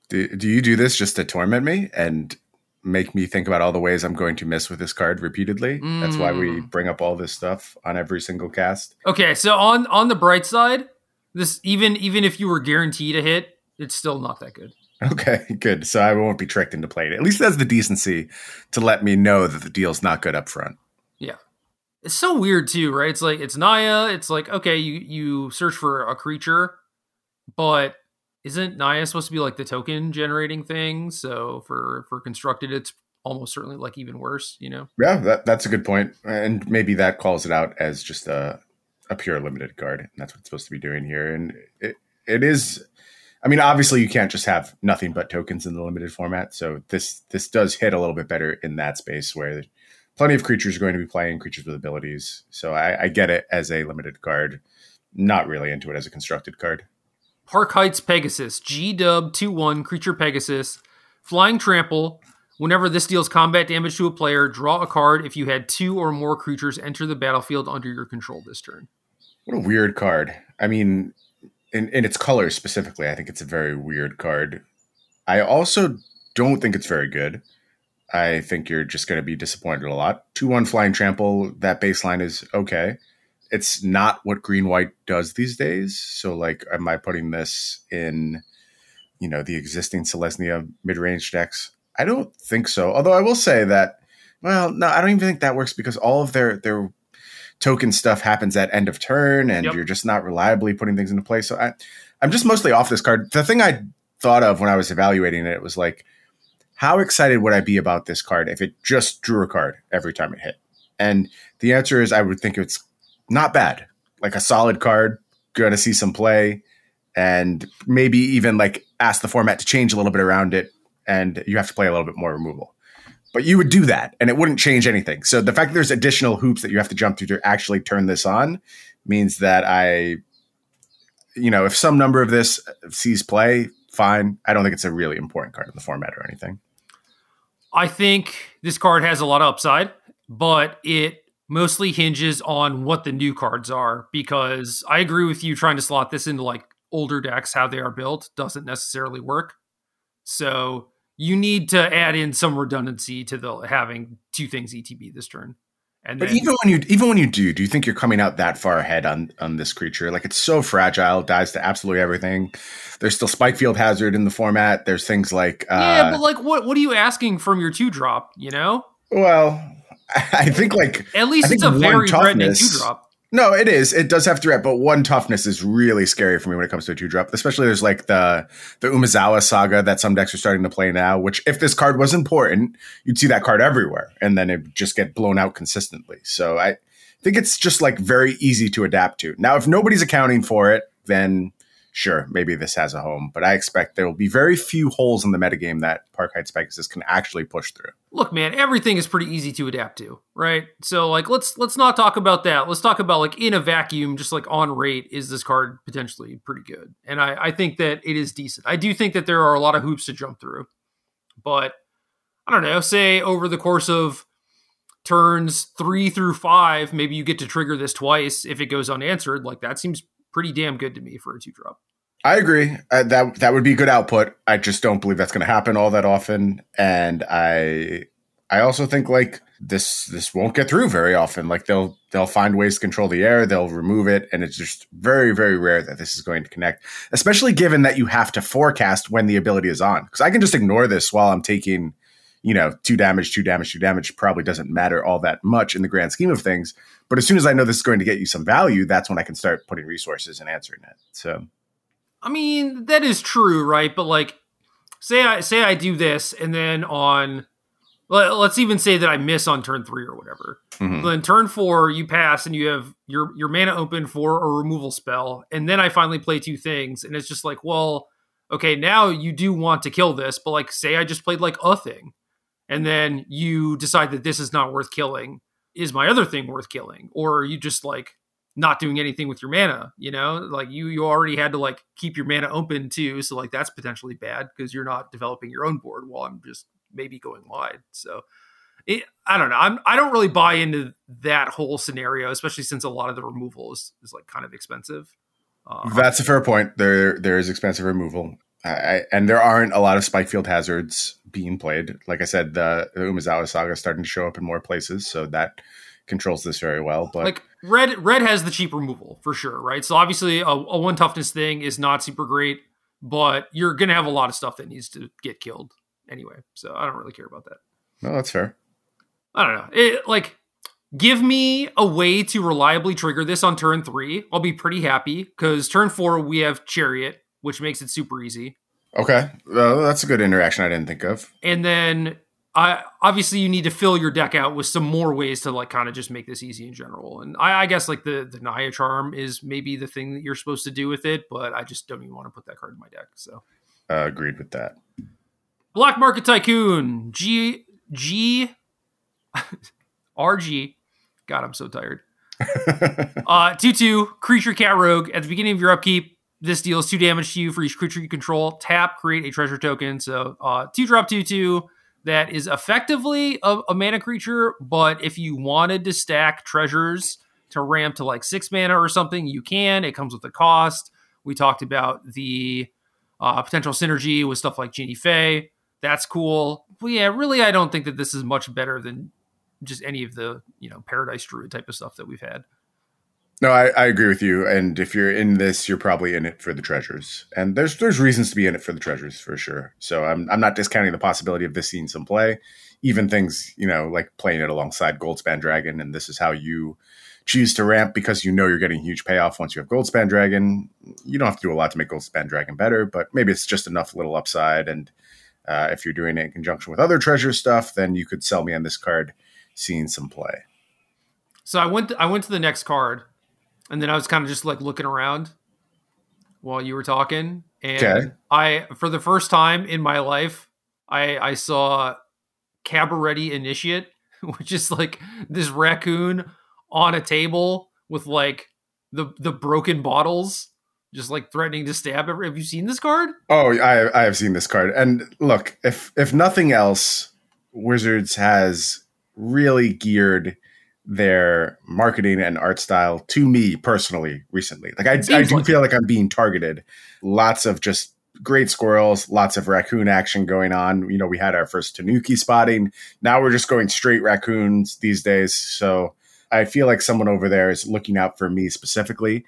Do you do this just to torment me and make me think about all the ways I'm going to miss with this card repeatedly? Mm. That's why we bring up all this stuff on every single cast. Okay, so on the bright side, this even if you were guaranteed a hit, it's still not that good. Okay, good. So I won't be tricked into playing it. At least that's the decency to let me know that the deal's not good up front. Yeah. It's so weird too, right? It's like, it's Naya. It's like, okay, you search for a creature, but isn't Naya supposed to be like the token generating thing? So for constructed, it's almost certainly like even worse, Yeah, that's a good point. And maybe that calls it out as just a pure limited card. And that's what it's supposed to be doing here. And it is... I mean, obviously, you can't just have nothing but tokens in the limited format. So this does hit a little bit better in that space where plenty of creatures are going to be playing, creatures with abilities. So I get it as a limited card. Not really into it as a constructed card. Park Heights Pegasus, GW 2/1, creature Pegasus, flying trample. Whenever this deals combat damage to a player, draw a card. If you had 2 or more creatures enter the battlefield under your control this turn. What a weird card. I mean... In its color specifically, I think it's a very weird card. I also don't think it's very good. I think you're just going to be disappointed a lot. 2/1 flying trample, that baseline is okay. It's not what green-white does these days. So, like, am I putting this in, the existing Selesnya mid-range decks? I don't think so. Although I will say that, well, no, I don't even think that works because all of their token stuff happens at end of turn, and you're just not reliably putting things into play. So I'm just mostly off this card. The thing I thought of when I was evaluating it was like, how excited would I be about this card if it just drew a card every time it hit? And the answer is I would think it's not bad. Like a solid card, going to see some play, and maybe even like ask the format to change a little bit around it, and you have to play a little bit more removal. But you would do that, and it wouldn't change anything. So the fact that there's additional hoops that you have to jump through to actually turn this on means that I, you know, if some number of this sees play, fine. I don't think it's a really important card in the format or anything. I think this card has a lot of upside, but it mostly hinges on what the new cards are, because I agree with you, trying to slot this into like older decks, how they are built, doesn't necessarily work. So you need to add in some redundancy to the having two things ETB this turn. And but then, even when you do you think you're coming out that far ahead on this creature? Like, it's so fragile, dies to absolutely everything. There's still Spike Field Hazard in the format. There's things like yeah, but like what are you asking from your 2-drop? You know? Well, I think like at least it's a very threatening 2-drop. No, it is. It does have threat, but 1 toughness is really scary for me when it comes to a 2-drop. Especially there's like the Umazawa Saga that some decks are starting to play now, which if this card was important, you'd see that card everywhere, and then it would just get blown out consistently. So I think it's just like very easy to adapt to. Now, if nobody's accounting for it, then sure, maybe this has a home. But I expect there will be very few holes in the metagame that Park Heights Pegasus can actually push through. Look, man, everything is pretty easy to adapt to, right? So, like, let's not talk about that. Let's talk about, like, in a vacuum, just, like, on rate, is this card potentially pretty good? And I think that it is decent. I do think that there are a lot of hoops to jump through. But, I don't know, say over the course of turns 3 through 5, maybe you get to trigger this twice if it goes unanswered. Like, that seems pretty damn good to me for a 2-drop. I agree. That would be good output. I just don't believe that's going to happen all that often. And I also think like this won't get through very often. Like they'll find ways to control the air. They'll remove it. And it's just very, very rare that this is going to connect, especially given that you have to forecast when the ability is on. Because I can just ignore this while I'm taking, you know, 2 damage. Probably doesn't matter all that much in the grand scheme of things. But as soon as I know this is going to get you some value, that's when I can start putting resources and answering it. So, I mean, that is true, right? But like, say I do this, and then on, let's even say that I miss on turn 3 or whatever. Mm-hmm. Then turn 4, you pass, and you have your mana open for a removal spell, and then I finally play 2 things, and it's just like, well, okay, now you do want to kill this, but like, say I just played like a thing, and then you decide that this is not worth killing. Is my other thing worth killing? Or are you just like not doing anything with your mana, you know, like you already had to like keep your mana open too. So like, that's potentially bad because you're not developing your own board while I'm just maybe going wide. So I don't know. I don't really buy into that whole scenario, especially since a lot of the removal is like kind of expensive. That's a fair point. There is expensive removal. And there aren't a lot of Spike Field Hazards being played. Like I said, the Umazawa Saga is starting to show up in more places. So that controls this very well. But like red has the cheap removal for sure, right? So obviously a 1 toughness thing is not super great, but you're going to have a lot of stuff that needs to get killed anyway. So I don't really care about that. No, that's fair. I don't know. Give me a way to reliably trigger this on turn 3. I'll be pretty happy because turn 4, we have Chariot, which makes it super easy. Okay. That's a good interaction I didn't think of. And then obviously you need to fill your deck out with some more ways to like kind of just make this easy in general. And I guess like the Naya Charm is maybe the thing that you're supposed to do with it, but I just don't even want to put that card in my deck. So agreed with that. Black Market Tycoon. RG. God, I'm so tired. 2/2 creature cat rogue. At the beginning of your upkeep, this deals 2 damage to you for each creature you control. Tap, create a treasure token. So 2-drop 2/2. That is effectively a mana creature, but if you wanted to stack treasures to ramp to like 6 mana or something, you can. It comes with a cost. We talked about the potential synergy with stuff like Genie Fae. That's cool. But yeah, really, I don't think that this is much better than just any of the, you know, Paradise Druid type of stuff that we've had. No, I agree with you. And if you're in this, you're probably in it for the treasures. And there's reasons to be in it for the treasures for sure. So I'm not discounting the possibility of this seeing some play, even things, you know, like playing it alongside Goldspan Dragon. And this is how you choose to ramp because you know you're getting huge payoff once you have Goldspan Dragon. You don't have to do a lot to make Goldspan Dragon better, but maybe it's just enough little upside. And if you're doing it in conjunction with other treasure stuff, then you could sell me on this card seeing some play. So I went to the next card, and then I was kind of just like looking around while you were talking. And okay. For the first time in my life, I saw Cabaretti Initiate, which is like this raccoon on a table with like the broken bottles, just like threatening to stab everyone. Have you seen this card? Oh, I have seen this card. And look, if nothing else, Wizards has really geared their marketing and art style to me personally recently. Like I do feel like I'm being targeted. Lots of just great squirrels, lots of raccoon action going on. You know, we had our first Tanuki spotting. Now we're just going straight raccoons these days. So I feel like someone over there is looking out for me specifically.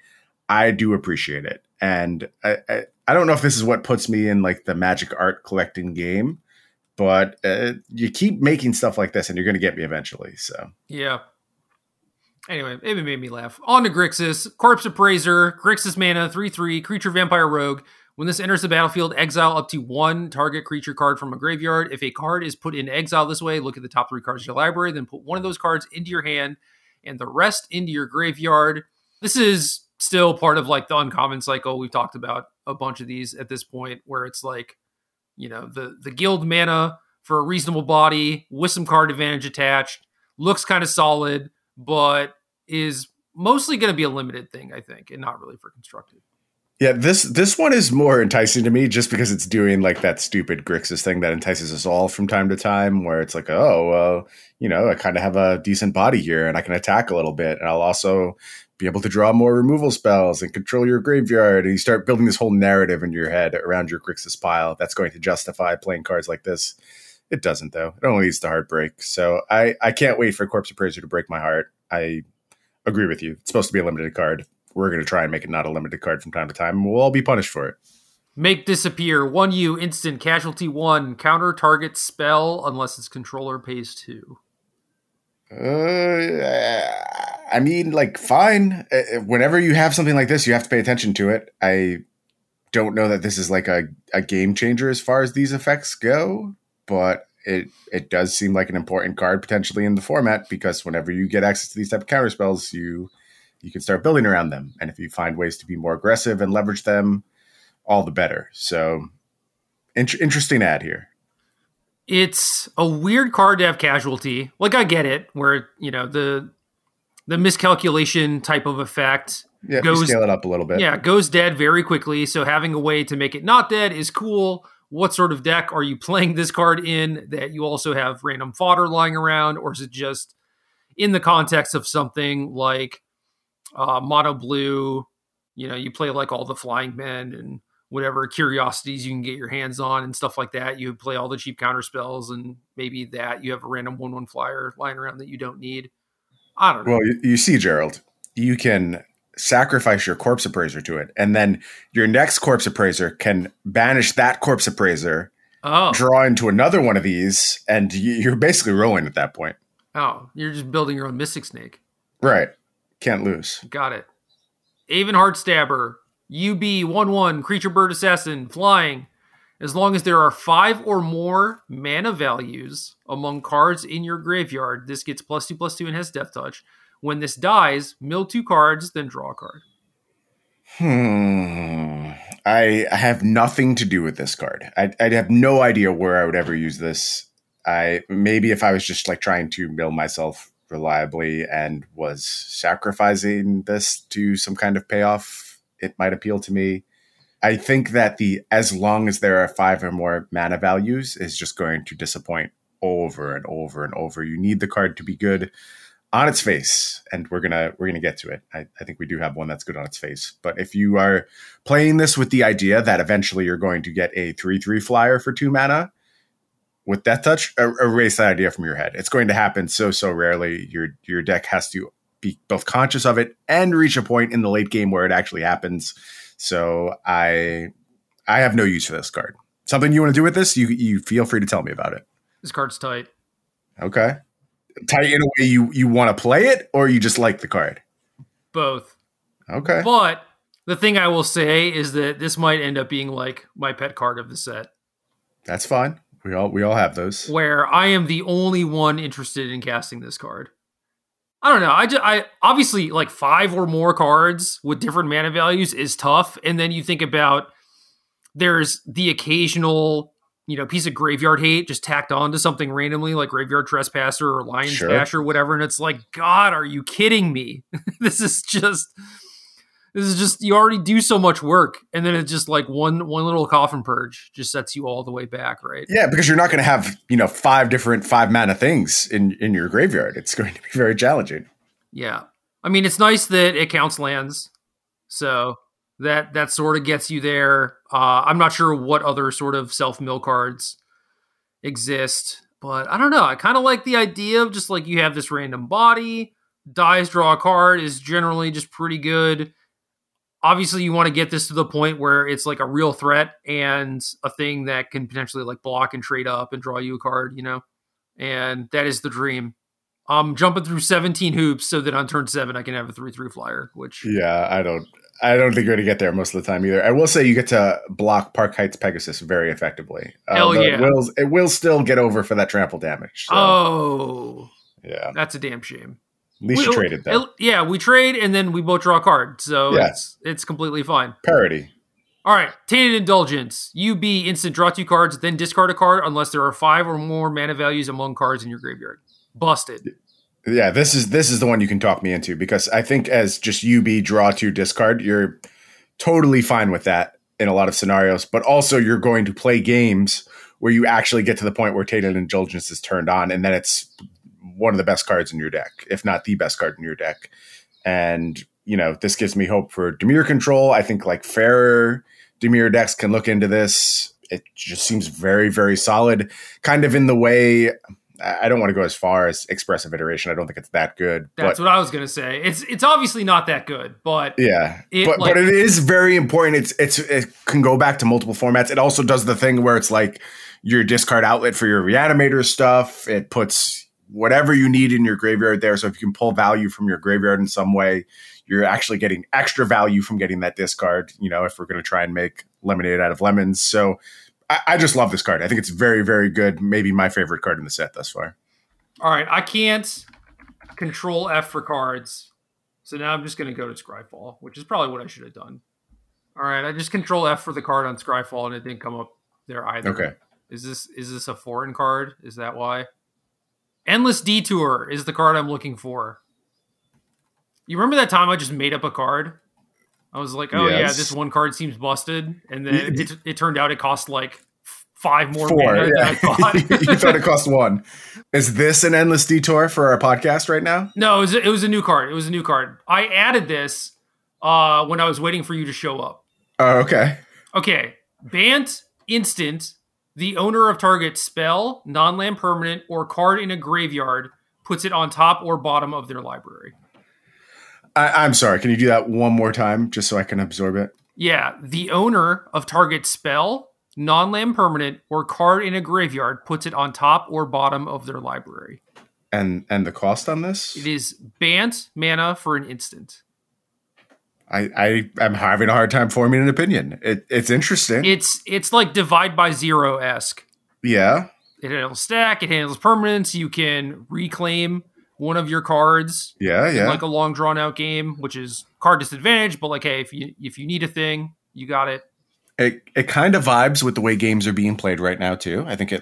I do appreciate it. And I don't know if this is what puts me in like the magic art collecting game, but you keep making stuff like this and you're going to get me eventually. So yeah. Anyway, it made me laugh. On to Grixis. Corpse Appraiser, Grixis mana, 3/3, creature vampire rogue. When this enters the battlefield, exile up to one target creature card from a graveyard. If a card is put in exile this way, look at the top three cards of your library, then put one of those cards into your hand and the rest into your graveyard. This is still part of like the uncommon cycle. We've talked about a bunch of these at this point where it's like, you know, the guild mana for a reasonable body with some card advantage attached. Looks kind of solid, but is mostly going to be a limited thing, I think, and not really for constructed. Yeah, this one is more enticing to me just because it's doing like that stupid Grixis thing that entices us all from time to time where it's like, oh, well, you know, I kind of have a decent body here and I can attack a little bit. And I'll also be able to draw more removal spells and control your graveyard. And you start building this whole narrative in your head around your Grixis pile that's going to justify playing cards like this. It doesn't, though. It only leads to heartbreak. So I can't wait for Corpse Appraiser to break my heart. I agree with you. It's supposed to be a limited card. We're going to try and make it not a limited card from time to time. We'll all be punished for it. Make disappear. 1U, instant, casualty 1, counter target spell unless its controller pays 2. I mean, like, fine. Whenever you have something like this, you have to pay attention to it. I don't know that this is like a game changer as far as these effects go, but it does seem like an important card potentially in the format because whenever you get access to these type of counter spells, you can start building around them. And if you find ways to be more aggressive and leverage them, all the better. So interesting ad here. It's a weird card to have casualty. Like I get it where, you know, the miscalculation type of effect goes, scale it up a little bit. Yeah. Goes dead very quickly. So having a way to make it not dead is cool. What sort of deck are you playing this card in that you also have random fodder lying around? Or is it just in the context of something like mono blue, you know, you play like all the flying men and whatever curiosities you can get your hands on and stuff like that. You play all the cheap counter spells and maybe that you have a random 1/1 flyer lying around that you don't need. I don't know. Well, you see, Gerald, you can sacrifice your Corpse Appraiser to it. And then your next Corpse Appraiser can banish that Corpse Appraiser, draw into another one of these, and you're basically rolling at that point. Oh, you're just building your own Mystic Snake. Right. Can't lose. Got it. Aven Heartstabber, UB 1/1, creature bird assassin, flying. As long as there are 5 or more mana values among cards in your graveyard, this gets +2/+2 and has death touch. When this dies, mill 2 cards, then draw a card. I have nothing to do with this card. I'd have no idea where I would ever use this. Maybe if I was just like trying to mill myself reliably and was sacrificing this to some kind of payoff, it might appeal to me. I think that the as long as there are 5 or more mana values is just going to disappoint over and over and over. You need the card to be good on its face, and we're gonna get to it. I think we do have one that's good on its face. But if you are playing this with the idea that eventually you're going to get a 3/3 flyer for 2 mana with Death Touch, erase that idea from your head. It's going to happen so rarely. Your deck has to be both conscious of it and reach a point in the late game where it actually happens. So I have no use for this card. Something you want to do with this, you feel free to tell me about it. This card's tight. Okay. Tight in a way you want to play it, or you just like the card? Both. Okay. But the thing I will say is that this might end up being like my pet card of the set. That's fine. We all have those. Where I am the only one interested in casting this card. I don't know. I obviously, like, five or more cards with different mana values is tough. And then you think about there's the occasional, you know, piece of graveyard hate just tacked on to something randomly, like Graveyard Trespasser or Lion's Dash or whatever. And it's like, God, are you kidding me? This is just you already do so much work, and then it's just like one little coffin purge just sets you all the way back, right? Yeah, because you're not going to have, you know, five different 5-mana things in your graveyard. It's going to be very challenging. Yeah, I mean, it's nice that it counts lands, so that sort of gets you there. I'm not sure what other sort of self-mill cards exist, but I don't know. I kind of like the idea of just like you have this random body, dies, draw a card is generally just pretty good. Obviously, you want to get this to the point where it's like a real threat and a thing that can potentially like block and trade up and draw you a card, you know? And that is the dream. I'm jumping through 17 hoops so that on turn 7 I can have a 3/3 flyer, which... Yeah, I don't think you're going to get there most of the time either. I will say you get to block Park Heights Pegasus very effectively. Hell yeah. It will still get over for that trample damage. So. Oh. Yeah. That's a damn shame. At least you traded that. Yeah, we trade, and then we both draw a card. So yeah. It's completely fine. Parity. All right. Tainted Indulgence. UB, instant, draw 2 cards, then discard a card unless there are 5 or more mana values among cards in your graveyard. Busted. Yeah, this is the one you can talk me into, because I think as just UB, draw 2, discard, you're totally fine with that in a lot of scenarios. But also you're going to play games where you actually get to the point where Tainted Indulgence is turned on, and then it's one of the best cards in your deck, if not the best card in your deck. And, you know, this gives me hope for Demir control. I think like fairer Demir decks can look into this. It just seems very, very solid, kind of in the way. I don't want to go as far as Expressive Iteration. I don't think it's that good. That's what I was going to say. It's obviously not that good, but yeah, but it is very important. It can go back to multiple formats. It also does the thing where it's like your discard outlet for your Reanimator stuff. It puts whatever you need in your graveyard there. So if you can pull value from your graveyard in some way, you're actually getting extra value from getting that discard, you know, if we're going to try and make lemonade out of lemons. So I just love this card. I think it's very, very good. Maybe my favorite card in the set thus far. All right. I can't control F for cards. So now I'm just going to go to Scryfall, which is probably what I should have done. All right. I just control F for the card on Scryfall, and it didn't come up there either. Okay. Is this a foreign card? Is that why? Endless Detour is the card I'm looking for. You remember that time I just made up a card? I was like, oh, yes. Yeah, this one card seems busted. And then it turned out it cost like 5 more. 4, mana, yeah. Than I thought. You thought it cost 1. Is this an Endless Detour for our podcast right now? No, it was a new card. It was a new card. I added this when I was waiting for you to show up. Oh, okay. Okay. Bant, instant. The owner of target spell, non-land permanent, or card in a graveyard puts it on top or bottom of their library. I'm sorry. Can you do that one more time just so I can absorb it? Yeah. The owner of target spell, non-land permanent, or card in a graveyard puts it on top or bottom of their library. And the cost on this? It is Bant mana for an instant. I'm having a hard time forming an opinion. It's interesting. It's like Divide by Zero-esque. Yeah. It handles stack. It handles permanence. You can reclaim one of your cards. Yeah, yeah. In like a long drawn out game, which is card disadvantage. But like, hey, if you need a thing, you got it. It kind of vibes with the way games are being played right now too. I think it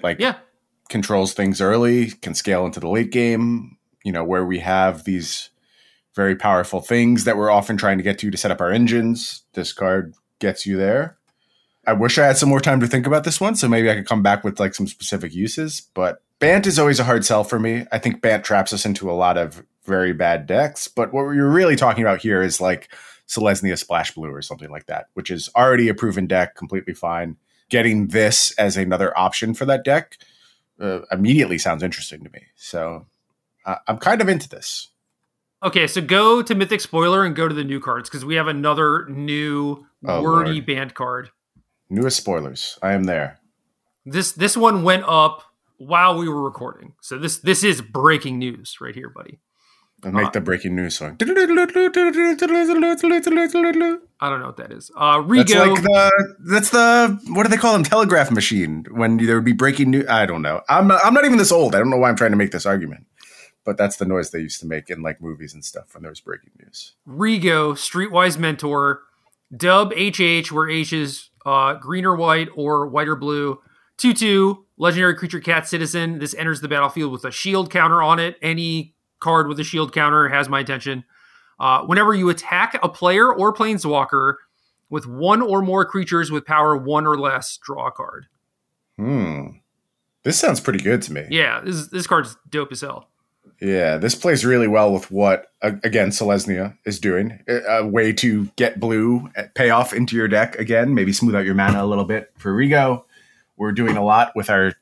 controls things early, can scale into the late game. You know, where we have these very powerful things that we're often trying to get to set up our engines. This card gets you there. I wish I had some more time to think about this one, so maybe I could come back with like some specific uses. But Bant is always a hard sell for me. I think Bant traps us into a lot of very bad decks. But what we're really talking about here is like Selesnya Splash Blue or something like that, which is already a proven deck, completely fine. Getting this as another option for that deck immediately sounds interesting to me. So I'm kind of into this. Okay, so go to Mythic Spoiler and go to the new cards, because we have another new wordy Bant card. Newest spoilers. I am there. This one went up while we were recording. So this is breaking news right here, buddy. I'll make the breaking news song. I don't know what that is. Rigo. That's the what do they call them? Telegraph machine. When there would be breaking news. I don't know. I'm not even this old. I don't know why I'm trying to make this argument. but that's the noise they used to make in like movies and stuff when there was breaking news. Rigo, Streetwise Mentor, dub HH, where H is green or white or white or blue. 2/2, legendary creature cat citizen. This enters the battlefield with a shield counter on it. Any card with a shield counter has my attention. Whenever you attack a player or planeswalker with one or more creatures with power one or less, draw a card. This sounds pretty good to me. Yeah, this card's dope as hell. Yeah, this plays really well with what, again, Selesnya is doing. A way to get blue, pay off into your deck again, maybe smooth out your mana a little bit. For Rigo, we're doing a lot with our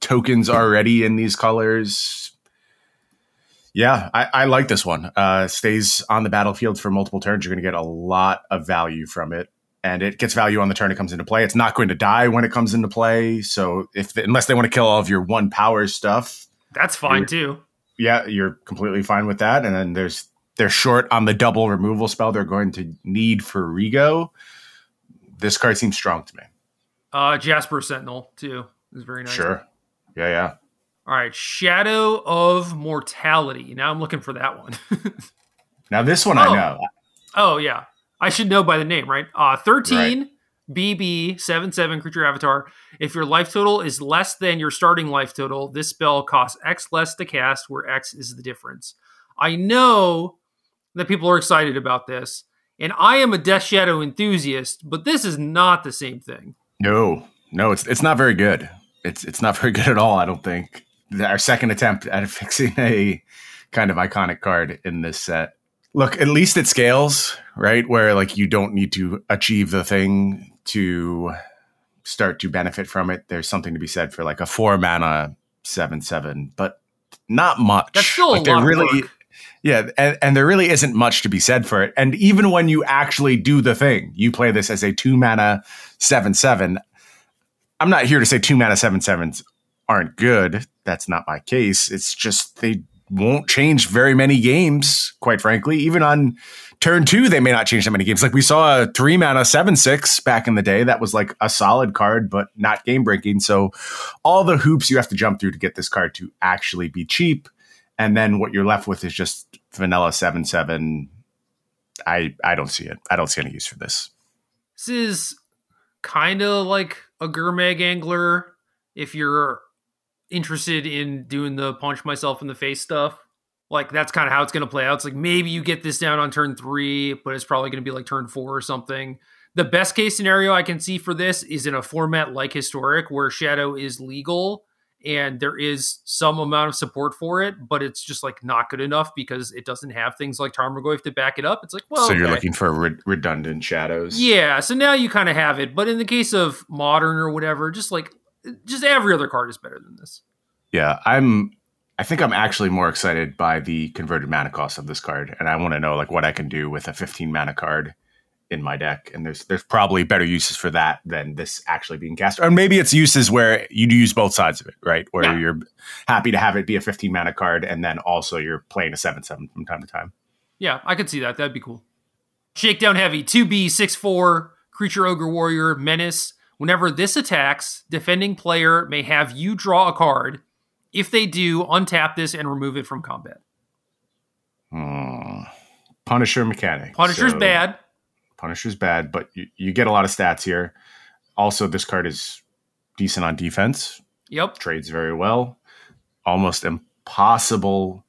tokens already in these colors. Yeah, I like this one. Stays on the battlefield for multiple turns. You're going to get a lot of value from it. And it gets value on the turn it comes into play. It's not going to die when it comes into play. So unless they want to kill all of your one power stuff. That's fine, too. Yeah, you're completely fine with that. And then they're short on the double removal spell they're going to need for Rigo. This card seems strong to me. Jasper Sentinel, too, is very nice. Sure. Yeah, yeah. All right, Shadow of Mortality. Now I'm looking for that one. Now this one I know. Oh, yeah. I should know by the name, right? 13, right. BB, 7/7, creature avatar. If your life total is less than your starting life total, this spell costs X less to cast, where X is the difference. I know that people are excited about this, and I am a Death Shadow enthusiast, but this is not the same thing. No, it's not very good. It's not very good at all, I don't think. Our second attempt at fixing a kind of iconic card in this set. Look, at least it scales, right? Where like you don't need to achieve the thing to start to benefit from it. There's something to be said for like a 4-mana 7/7, but not much. That's still like, a lot really, of work. Yeah, and there really isn't much to be said for it. And even when you actually do the thing, you play this as a 2-mana 7/7. I'm not here to say 2-mana 7/7s aren't good. That's not my case. It's just they won't change very many games, quite frankly. Even on turn 2, they may not change that many games. Like we saw a 3-mana 7/6 back in the day. That was like a solid card, but not game-breaking. So all the hoops you have to jump through to get this card to actually be cheap. And then what you're left with is just vanilla 7/7. I don't see it. I don't see any use for this. This is kind of like a Gurmag Angler, if you're interested in doing the punch myself in the face stuff. Like, that's kind of how it's going to play out. It's like, maybe you get this down on turn 3, but it's probably going to be like turn 4 or something. The best case scenario I can see for this is in a format like Historic, where Shadow is legal and there is some amount of support for it, but it's just like not good enough because it doesn't have things like Tarmogoyf to back it up. It's like, well, so you're okay. Looking for redundant shadows. Yeah. So now you kind of have it, but in the case of Modern or whatever, just every other card is better than this. Yeah. I think I'm actually more excited by the converted mana cost of this card. And I want to know like what I can do with a 15 mana card in my deck, and there's probably better uses for that than this actually being cast. Or maybe it's uses where you use both sides of it, right? Where you're happy to have it be a 15 mana card, and then also you're playing a 7/7 from time to time. Yeah, I could see that. That'd be cool. Shakedown Heavy, 2B, 6/4, creature ogre warrior, menace. Whenever this attacks, defending player may have you draw a card. If they do, untap this and remove it from combat. Punisher mechanic. Punisher's bad. Punisher's bad, but you get a lot of stats here. Also, this card is decent on defense. Yep. Trades very well. Almost impossible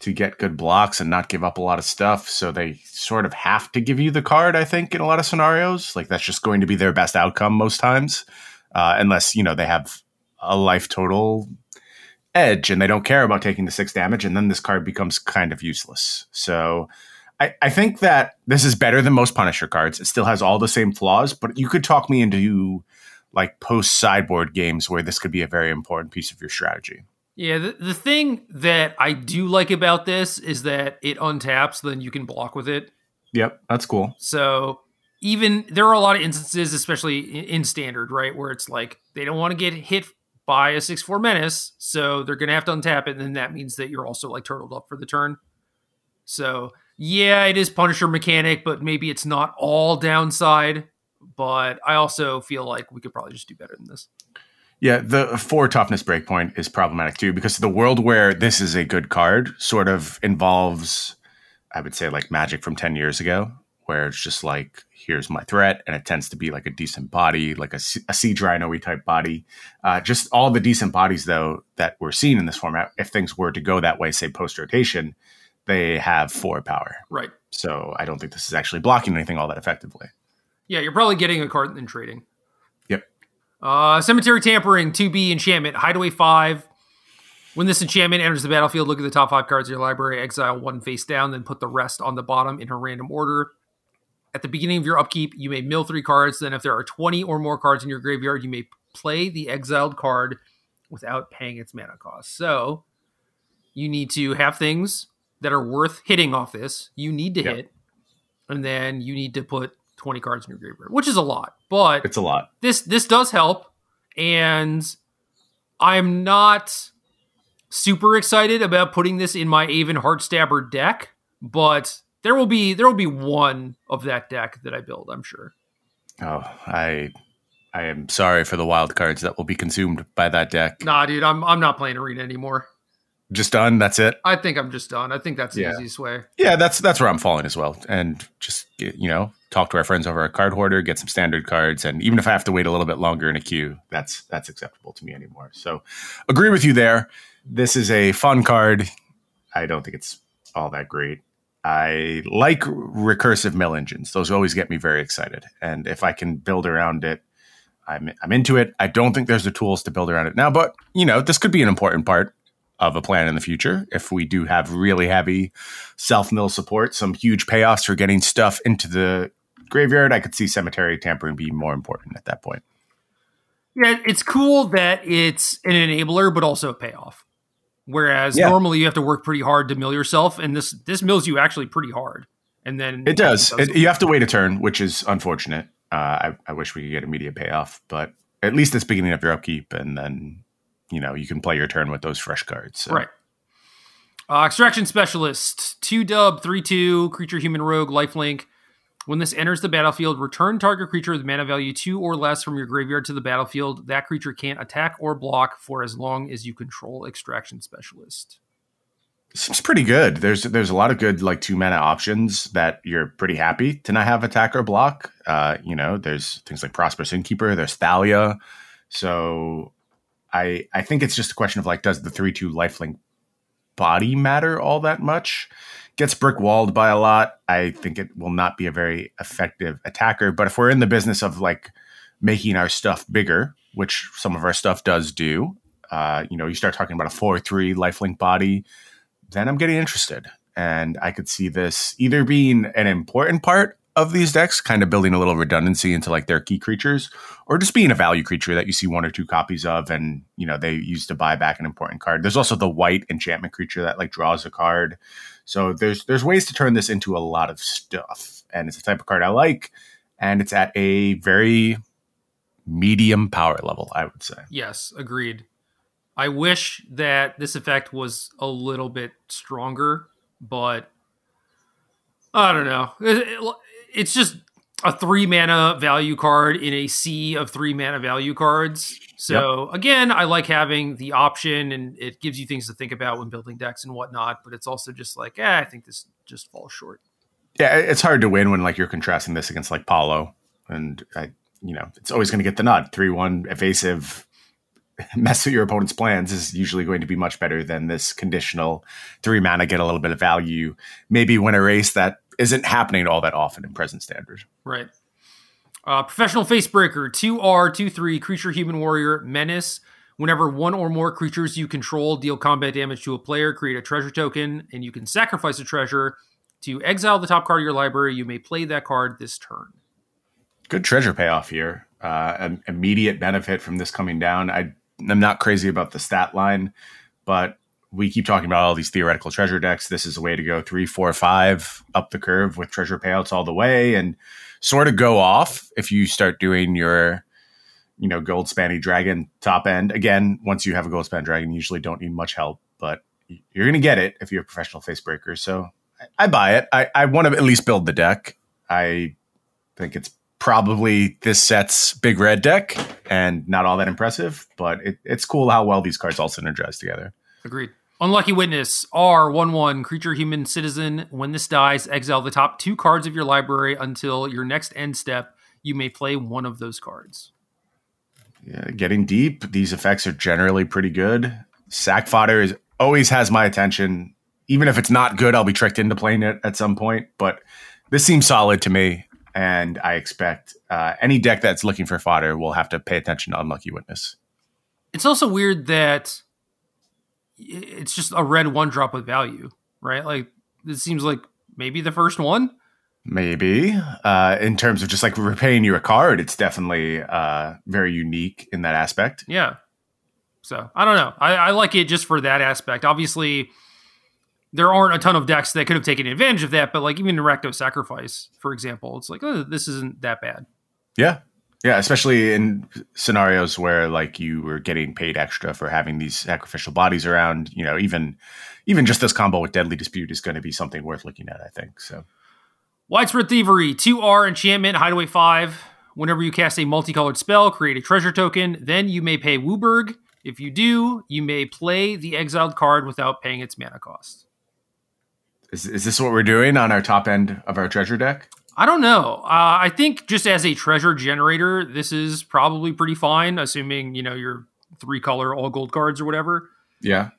to get good blocks and not give up a lot of stuff. So they sort of have to give you the card, I think, in a lot of scenarios. Like, that's just going to be their best outcome most times. Unless, you know, they have a life total edge and they don't care about taking the 6 damage. And then this card becomes kind of useless. So I think that this is better than most Punisher cards. It still has all the same flaws, but you could talk me into like post-sideboard games where this could be a very important piece of your strategy. Yeah, the thing that I do like about this is that it untaps, then you can block with it. Yep, that's cool. So even there are a lot of instances, especially in Standard, right, where it's like they don't want to get hit by a 6/4 menace, so they're going to have to untap it, and then that means that you're also like turtled up for the turn. So yeah, it is Punisher mechanic, but maybe it's not all downside. But I also feel like we could probably just do better than this. Yeah, the 4 toughness breakpoint is problematic too, because the world where this is a good card sort of involves, I would say, like Magic from 10 years ago, where it's just like, here's my threat, and it tends to be like a decent body, like a Siege Rhino-y type body. Just all the decent bodies, though, that we're seeing in this format, if things were to go that way, say post-rotation, they have 4 power. Right. So I don't think this is actually blocking anything all that effectively. Yeah, you're probably getting a card and trading. Cemetery Tampering, 2B enchantment, Hideaway 5. When this enchantment enters the battlefield, look at the top 5 cards of your library, exile 1 face down, then put the rest on the bottom in a random order. At the beginning of your upkeep, you may mill 3 cards. Then if there are 20 or more cards in your graveyard, you may play the exiled card without paying its mana cost. So you need to have things that are worth hitting off this. You need to hit, and then you need to put 20 cards in your graveyard, which is a lot, but it's a lot. This does help, and I'm not super excited about putting this in my Aven Heartstabber deck, but there will be one of that deck that I build, I'm sure. Oh, I am sorry for the wild cards that will be consumed by that deck. Nah, dude, I'm not playing Arena anymore. Just done. That's it. I think I'm just done. I think that's the easiest way. Yeah, that's where I'm falling as well. And just, you know, talk to our friends over at Card Hoarder, get some standard cards, and even if I have to wait a little bit longer in a queue, that's acceptable to me anymore. So, agree with you there. This is a fun card. I don't think it's all that great. I like recursive mill engines. Those always get me very excited, and if I can build around it, I'm into it. I don't think there's the tools to build around it now, but you know, this could be an important part of a plan in the future. If we do have really heavy self-mill support, some huge payoffs for getting stuff into the graveyard, I could see Cemetery Tampering be more important at that point. Yeah, it's cool that it's an enabler, but also a payoff. Whereas normally you have to work pretty hard to mill yourself, and this mills you actually pretty hard. And then it does. You have to wait a turn, which is unfortunate. I wish we could get immediate payoff, but at least it's beginning of your upkeep, and then you know, you can play your turn with those fresh cards. So. Right. Extraction Specialist, 2-dub, 3-2, creature, human, rogue, lifelink. When this enters the battlefield, return target creature with mana value 2 or less from your graveyard to the battlefield. That creature can't attack or block for as long as you control Extraction Specialist. Seems pretty good. There's a lot of good, like, 2-mana options that you're pretty happy to not have attack or block. You know, there's things like Prosperous Innkeeper. There's Thalia. So I think it's just a question of, like, does the 3-2 lifelink body matter all that much? Gets brick-walled by a lot. I think it will not be a very effective attacker. But if we're in the business of, like, making our stuff bigger, which some of our stuff does do, you know, you start talking about a 4-3 lifelink body, then I'm getting interested. And I could see this either being an important part of these decks, kind of building a little redundancy into like their key creatures, or just being a value creature that you see 1 or 2 copies of, and you know, they used to buy back an important card. There's also the white enchantment creature that like draws a card. So there's ways to turn this into a lot of stuff, and it's the type of card I like, and it's at a very medium power level, I would say. Yes, agreed. I wish that this effect was a little bit stronger, but I don't know. It's just a 3-mana value card in a sea of 3-mana value cards. So again, I like having the option, and it gives you things to think about when building decks and whatnot. But it's also just like, I think this just falls short. Yeah, it's hard to win when like you're contrasting this against like Paulo, and you know, it's always going to get the nod. 3/1 evasive, mess with your opponent's plans is usually going to be much better than this conditional 3-mana get a little bit of value, maybe win a race that isn't happening all that often in present standard. Right. Professional Facebreaker, 2R, 2-3, creature, human, warrior, menace. Whenever 1 or more creatures you control deal combat damage to a player, create a treasure token, and you can sacrifice a treasure to exile the top card of your library. You may play that card this turn. Good treasure payoff here. An immediate benefit from this coming down. I'm not crazy about the stat line, but we keep talking about all these theoretical treasure decks. This is a way to go 3, 4, 5 up the curve with treasure payouts all the way, and sort of go off if you start doing your, you know, Goldspan Dragon top end. Again, once you have a Goldspan Dragon, you usually don't need much help, but you're going to get it if you're a professional Facebreaker. So I buy it. I want to at least build the deck. I think it's probably this set's big red deck and not all that impressive, but it's cool how well these cards all synergize together. Agreed. Unlucky Witness, R1/1, creature, human, citizen. When this dies, exile the top two cards of your library until your next end step. You may play one of those cards. Yeah, getting deep. These effects are generally pretty good. Sack Fodder always has my attention. Even if it's not good, I'll be tricked into playing it at some point. But this seems solid to me, and I expect any deck that's looking for fodder will have to pay attention to Unlucky Witness. It's also weird that it's just a red 1-drop with value, right? Like, it seems like maybe the first one. Maybe. In terms of just like repaying you a card, it's definitely very unique in that aspect. Yeah. So, I don't know. I like it just for that aspect. Obviously, there aren't a ton of decks that could have taken advantage of that, but like even Recto Sacrifice, for example, it's like, oh, this isn't that bad. Yeah. Yeah, especially in scenarios where like you were getting paid extra for having these sacrificial bodies around, you know, even just this combo with Deadly Dispute is going to be something worth looking at, I think. So, Widespread Thievery, 2R enchantment, Hideaway 5. Whenever you cast a multicolored spell, create a treasure token. Then you may pay Wooburg. If you do, you may play the exiled card without paying its mana cost. Is this what we're doing on our top end of our treasure deck? I don't know. I think just as a treasure generator, this is probably pretty fine, assuming, you know, your 3-color all gold cards or whatever. Yeah.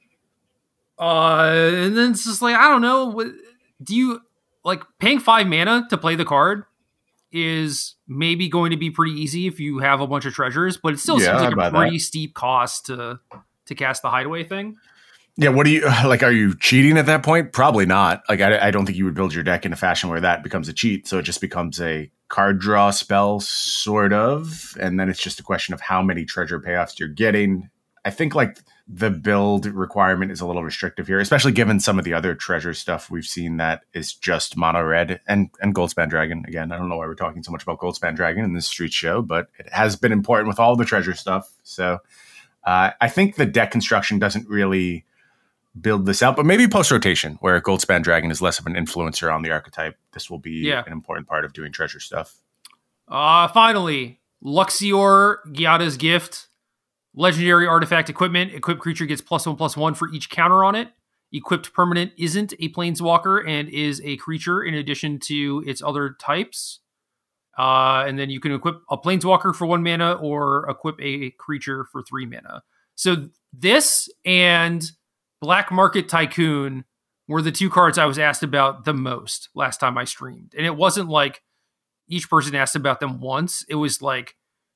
And then it's just like, I don't know. Do you like paying 5 mana to play the card is maybe going to be pretty easy if you have a bunch of treasures, but it still seems like a pretty steep cost to cast the Hideaway thing. Yeah, what do you like? Are you cheating at that point? Probably not. Like, I don't think you would build your deck in a fashion where that becomes a cheat. So it just becomes a card draw spell, sort of. And then it's just a question of how many treasure payoffs you're getting. I think like the build requirement is a little restrictive here, especially given some of the other treasure stuff we've seen that is just mono red and Goldspan Dragon. Again, I don't know why we're talking so much about Goldspan Dragon in this street show, but it has been important with all the treasure stuff. So I think the deck construction doesn't really build this out, but maybe post-rotation where Goldspan Dragon is less of an influencer on the archetype. This will be an important part of doing treasure stuff. Finally, Luxior, Giada's Gift, legendary artifact equipment. Equipped creature gets +1/+1 for each counter on it. Equipped permanent isn't a planeswalker and is a creature in addition to its other types. And then you can equip a planeswalker for 1 mana or equip a creature for 3 mana. So this and Black Market Tycoon were the two cards I was asked about the most last time I streamed. And it wasn't like each person asked about them once. It was like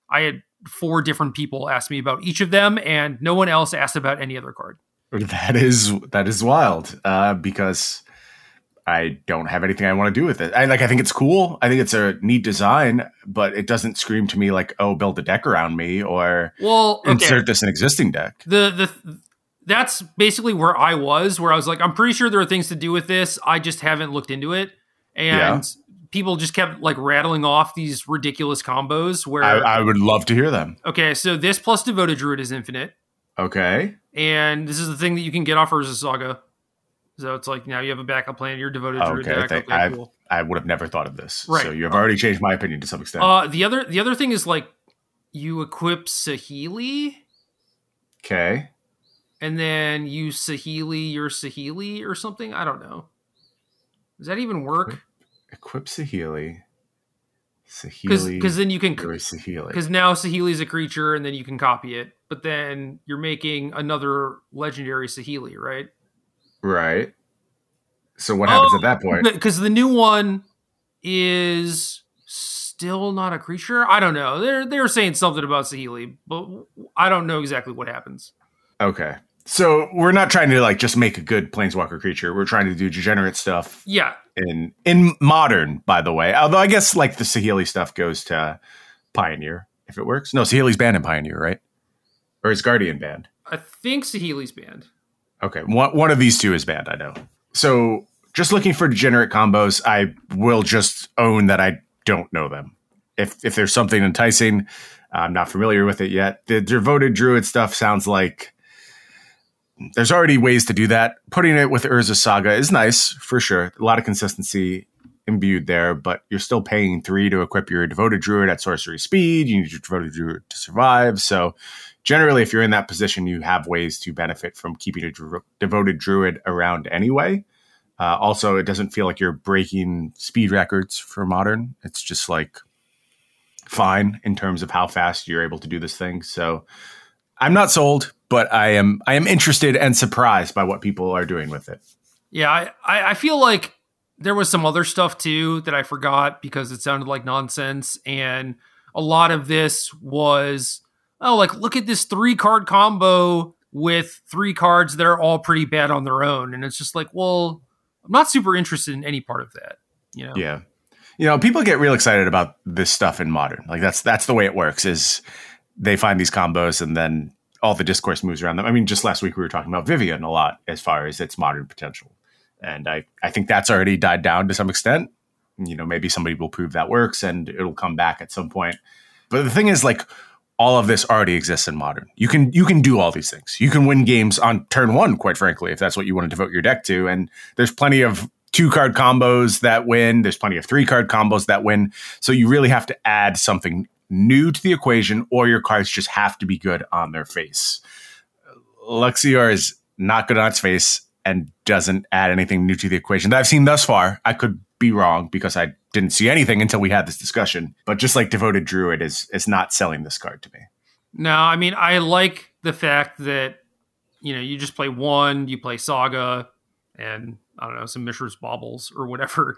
I had 4 different people ask me about each of them and no one else asked about any other card. That is wild because I don't have anything I want to do with it. I think it's cool. I think it's a neat design, but it doesn't scream to me like, oh, build a deck around me or insert this in existing deck. That's basically where I was like, I'm pretty sure there are things to do with this. I just haven't looked into it. And people just kept like rattling off these ridiculous combos where I would love to hear them. Okay. So this plus Devoted Druid is infinite. Okay. And this is the thing that you can get off Urza Saga. So it's like, now you have a backup plan. Your Devoted Druid deck. Cool. I would have never thought of this. Right. So you have already changed my opinion to some extent. The other thing is like you equip Saheeli. Okay. And then you Saheeli your Saheeli or something? I don't know. Does that even work? Equip Saheeli. Saheeli. Because then you can... Because now Saheeli is a creature and then you can copy it. But then you're making another legendary Saheeli, right? Right. So what happens at that point? Because the new one is still not a creature? I don't know. They're saying something about Saheeli, but I don't know exactly what happens. Okay. So we're not trying to like just make a good planeswalker creature. We're trying to do degenerate stuff. Yeah. In modern, by the way. Although I guess like the Saheeli stuff goes to Pioneer if it works. No, Saheeli's banned in Pioneer, right? Or is Guardian banned? I think Saheeli's banned. Okay. One of these two is banned, I know. So just looking for degenerate combos, I will just own that I don't know them. If there's something enticing, I'm not familiar with it yet. The Devoted Druid stuff sounds like there's already ways to do that. Putting it with Urza Saga is nice, for sure. A lot of consistency. imbued there, but you're still paying 3 to equip your Devoted Druid at sorcery speed. You need your Devoted Druid to survive. So generally, if you're in that position, you have ways to benefit from keeping a Devoted Druid around anyway. Also, it doesn't feel like you're breaking speed records for Modern. It's just like fine in terms of how fast you're able to do this thing. So I'm not sold, but I am interested and surprised by what people are doing with it. Yeah, I feel like there was some other stuff too that I forgot because it sounded like nonsense. And a lot of this was, oh, like look at this 3-card combo with 3 cards that are all pretty bad on their own. And it's just like, well, I'm not super interested in any part of that, you know? Yeah. You know, people get real excited about this stuff in Modern. Like that's the way it works, is they find these combos and then all the discourse moves around them. I mean, just last week we were talking about Vivian a lot as far as its Modern potential. And I think that's already died down to some extent. You know, maybe somebody will prove that works and it'll come back at some point. But the thing is, like, all of this already exists in Modern. You can do all these things. You can win games on turn 1, quite frankly, if that's what you want to devote your deck to. And there's plenty of 2-card combos that win. There's plenty of 3-card combos that win. So you really have to add something new to the equation, or your cards just have to be good on their face. Luxior is not good on its face and doesn't add anything new to the equation that I've seen thus far. I could be wrong because I didn't see anything until we had this discussion. But just like Devoted Druid is not selling this card to me. No, I mean, I like the fact that, you know, you just play one, you play Saga, and I don't know, some Mishra's Baubles or whatever.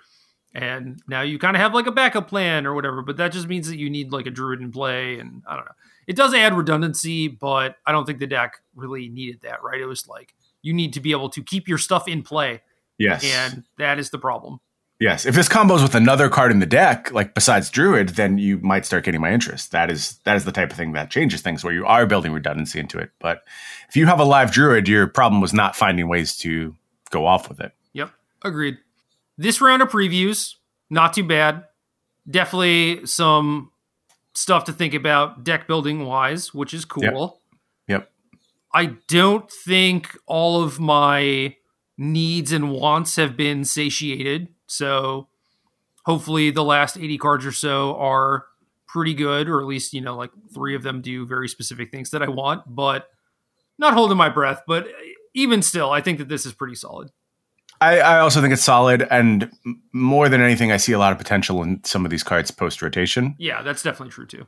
And now you kind of have like a backup plan or whatever, but that just means that you need like a druid in play. And I don't know. It does add redundancy, but I don't think the deck really needed that, right? It was like, you need to be able to keep your stuff in play. Yes. And that is the problem. Yes. If this combos with another card in the deck, like besides Druid, then you might start getting my interest. That is the type of thing that changes things, where you are building redundancy into it. But if you have a live Druid, your problem was not finding ways to go off with it. Yep. Agreed. This round of previews, not too bad. Definitely some stuff to think about deck building wise, which is cool. Yep. I don't think all of my needs and wants have been satiated. So hopefully the last 80 cards or so are pretty good, or at least, you know, like 3 of them do very specific things that I want, but not holding my breath. But even still, I think that this is pretty solid. I also think it's solid. And more than anything, I see a lot of potential in some of these cards post-rotation. Yeah, that's definitely true too.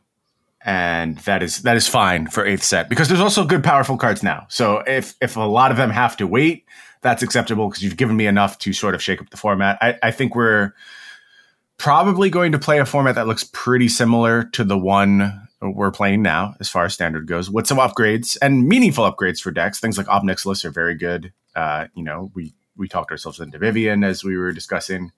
And that is fine for 8th set, because there's also good, powerful cards now. So if a lot of them have to wait, that's acceptable, because you've given me enough to sort of shake up the format. I think we're probably going to play a format that looks pretty similar to the one we're playing now as far as standard goes, with some upgrades and meaningful upgrades for decks. Things like Ob Nixilis are very good. You know, we talked ourselves into Vivian as we were discussing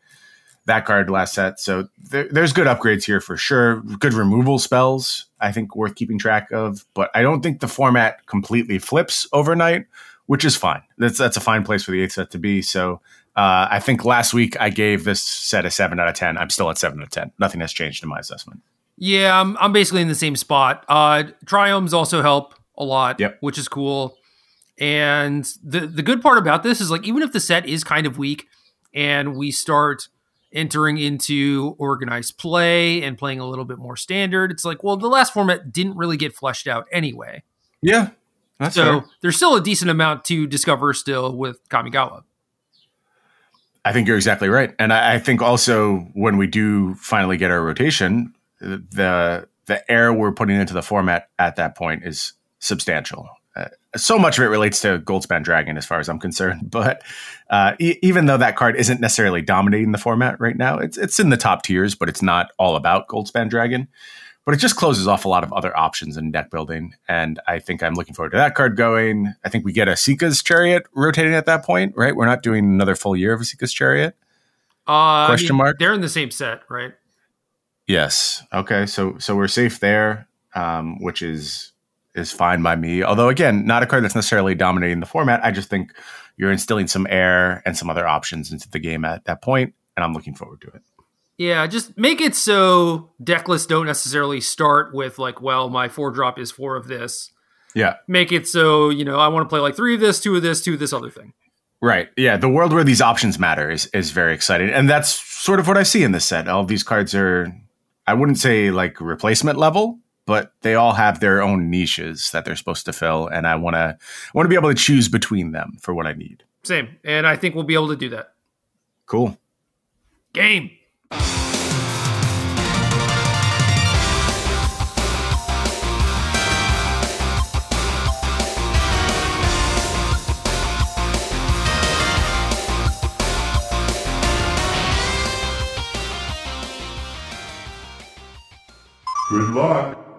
that card last set. So there's good upgrades here for sure. Good removal spells, I think, worth keeping track of. But I don't think the format completely flips overnight, which is fine. That's a fine place for the 8th set to be. So I think last week I gave this set a 7 out of 10. I'm still at 7 out of 10. Nothing has changed in my assessment. Yeah, I'm basically in the same spot. Triomes also help a lot, yep, which is cool. And the good part about this is, like, even if the set is kind of weak and we start entering into organized play and playing a little bit more standard, it's like, well, the last format didn't really get fleshed out anyway. Yeah, that's so fair. There's still a decent amount to discover still with Kamigawa. I think you're exactly right. And I think also when we do finally get our rotation, the air we're putting into the format at that point is substantial. So much of it relates to Goldspan Dragon as far as I'm concerned, but even though that card isn't necessarily dominating the format right now, it's in the top tiers, but it's not all about Goldspan Dragon. But it just closes off a lot of other options in deck building, and I think I'm looking forward to that card going. I think we get a Sika's Chariot rotating at that point, right? We're not doing another full year of a Sika's Chariot? Question mark? They're in the same set, right? Yes. Okay, so we're safe there, which is fine by me. Although, again, not a card that's necessarily dominating the format. I just think you're instilling some air and some other options into the game at that point, and I'm looking forward to it. Yeah, just make it so decklists don't necessarily start with, like, well, my 4-drop is 4 of this. Yeah. Make it so, you know, I want to play like 3 of this, 2 of this, 2 of this other thing. Right. Yeah. The world where these options matter is very exciting. And that's sort of what I see in this set. All of these cards are, I wouldn't say like replacement level, but they all have their own niches that they're supposed to fill. And I want to be able to choose between them for what I need. Same. And I think we'll be able to do that. Cool. Game. Good luck.